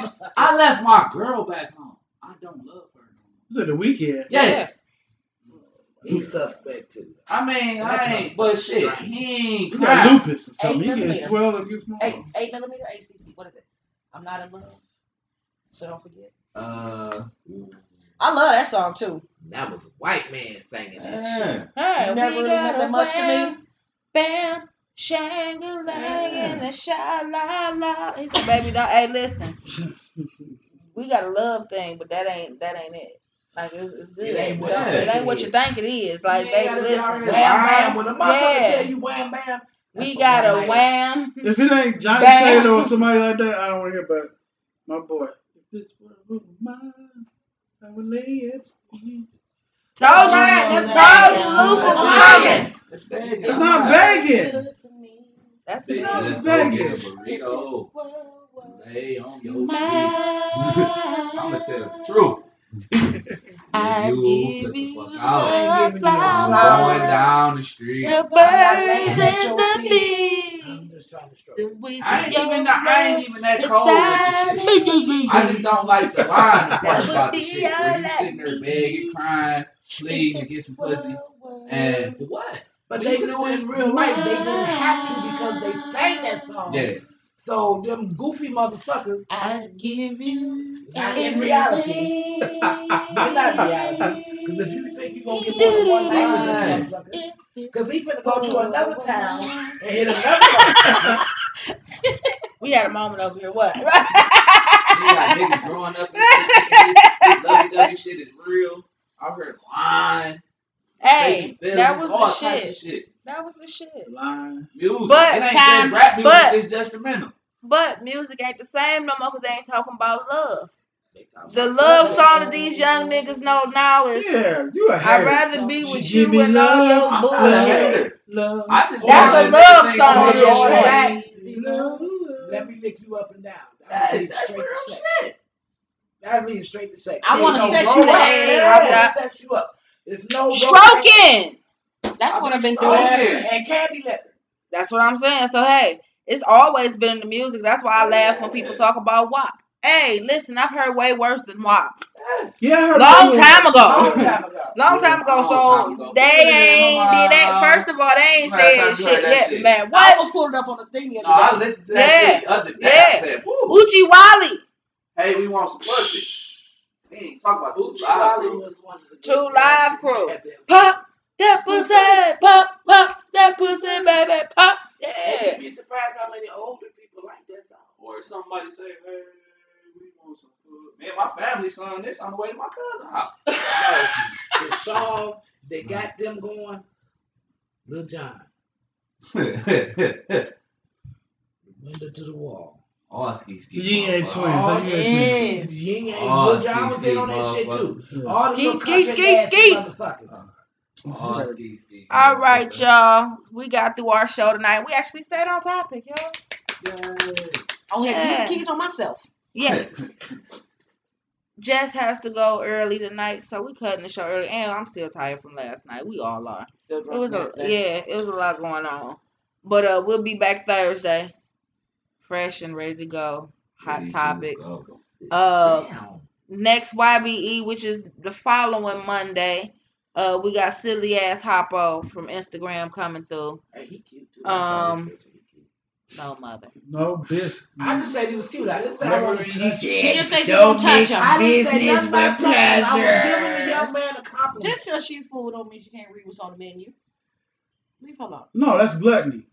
Weeknd. I left my girl back home. I don't love her. Was it The Weeknd? Yes. He's suspect too. I mean, I ain't, but shit, right. He ain't crying. Got lupus or something. He getting swelled up his mom. 8 millimeter ACC. What is it? I'm not in love. So don't forget. I love that song too. That was a white man singing that shit. Hey, never that much to me. Bam, shang a leg and a sha la la. He said, "Baby, don't." Hey, listen. We got a love thing, but that ain't it. Like, it's good. It ain't what you think it is. Like, baby, listen. Wham, bam. When the motherfucker tell you wham, bam. We got a wham. If it ain't Johnny Taylor or somebody like that, I don't want to hear about it. My boy. If this were mine, I would lay it. Told you, Luther was coming. It's not begging. It's not begging. Lay on your cheeks. I'm going to tell the truth. I give you the flowers. I'm going down the street. The birds and the bees. I ain't even that cold with this shit. I just don't like the line part about the shit where you sitting there begging, crying, pleading to get some pussy. And for what? But they knew in real life they didn't have to because they sang that song. Yeah. So them goofy motherfuckers, I give you in reality. They're not reality. Because if you think you're going to get more than one night with this motherfucker, because he's going to go to another town and hit another motherfucker. We had a moment over here. What? You got niggas growing up and shit. This lovey-dovey shit is real. I've heard lying. Hey, that was the shit. That was the shit. Lying. Music. But it ain't just rap music. It's just instrumental. But music ain't the same no more because they ain't talking about love. The love song that these young niggas know now is I'd rather be with you and all your bullshit. That's a love song that just relax. Let me lick you up and down. That's real shit. That's leading straight to sex. I want to set you up. I want to set you up. There's no stroking. That's what I've been doing. And candy leather. That's what I'm saying. So hey, it's always been in the music. That's why I laugh when people talk about WAP. Hey, listen, I've heard way worse than WAP. Yeah, I heard long time ago. So they ain't did that. First of all, they ain't said shit yet, man. What? I was pulling up on the thing the other day. I listened to that shit the other day. I said, Uchi Wally. Hey, we want some pussy. We ain't talking about Uchi Wally. Two Live Crew. Pop that pussy. Pop that pussy, baby. Pop. Yeah. You'd be surprised how many older people like that song. Or somebody say, hey. Man, my family sung this on the way to my cousin's house. The song that got them going, Lil Jon. Window to the wall. Oh, ski. Ying ain't twins. Ying ain't. Lil Jon was in on that shit too. All the ski. All right, y'all. We got through our show tonight. We actually stayed on topic, y'all. I only had kids on myself. Yes. Jess has to go early tonight, so we cutting the show early. And I'm still tired from last night. We all are. It was a lot going on. But we'll be back Thursday. Fresh and ready to go. Hot topics. Next YBE, which is the following Monday. We got Silly Ass Hoppo from Instagram coming through. Hey, he cute too. No mother. No bitch. I just said he was cute. I didn't say I wanted to touch him. She just said she don't touch him. I didn't say nothing about touching. I was giving the young man a compliment. Just because she's fooled don't mean she can't read what's on the menu. Leave her alone. No, that's gluttony.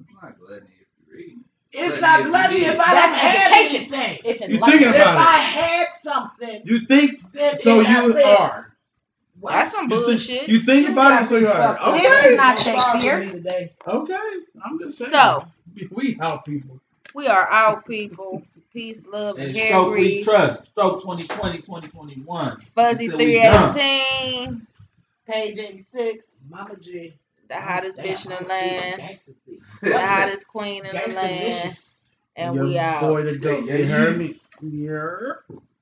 It's not gluttony if you read. It's not gluttony if I don't have anything. You're thinking about it. If I had something. You think so you are. That's some bullshit. You think about it so you are. Okay. This is not Shakespeare. Okay. I'm just saying. So. We out, people. We are out, people. Peace, love, and hair stroke grease. Trust. Stroke 2020, 2021. Fuzzy 318. Page 86. Mama G. The hottest bitch in the land. The hottest queen in the land. And we out. You heard me? Yeah.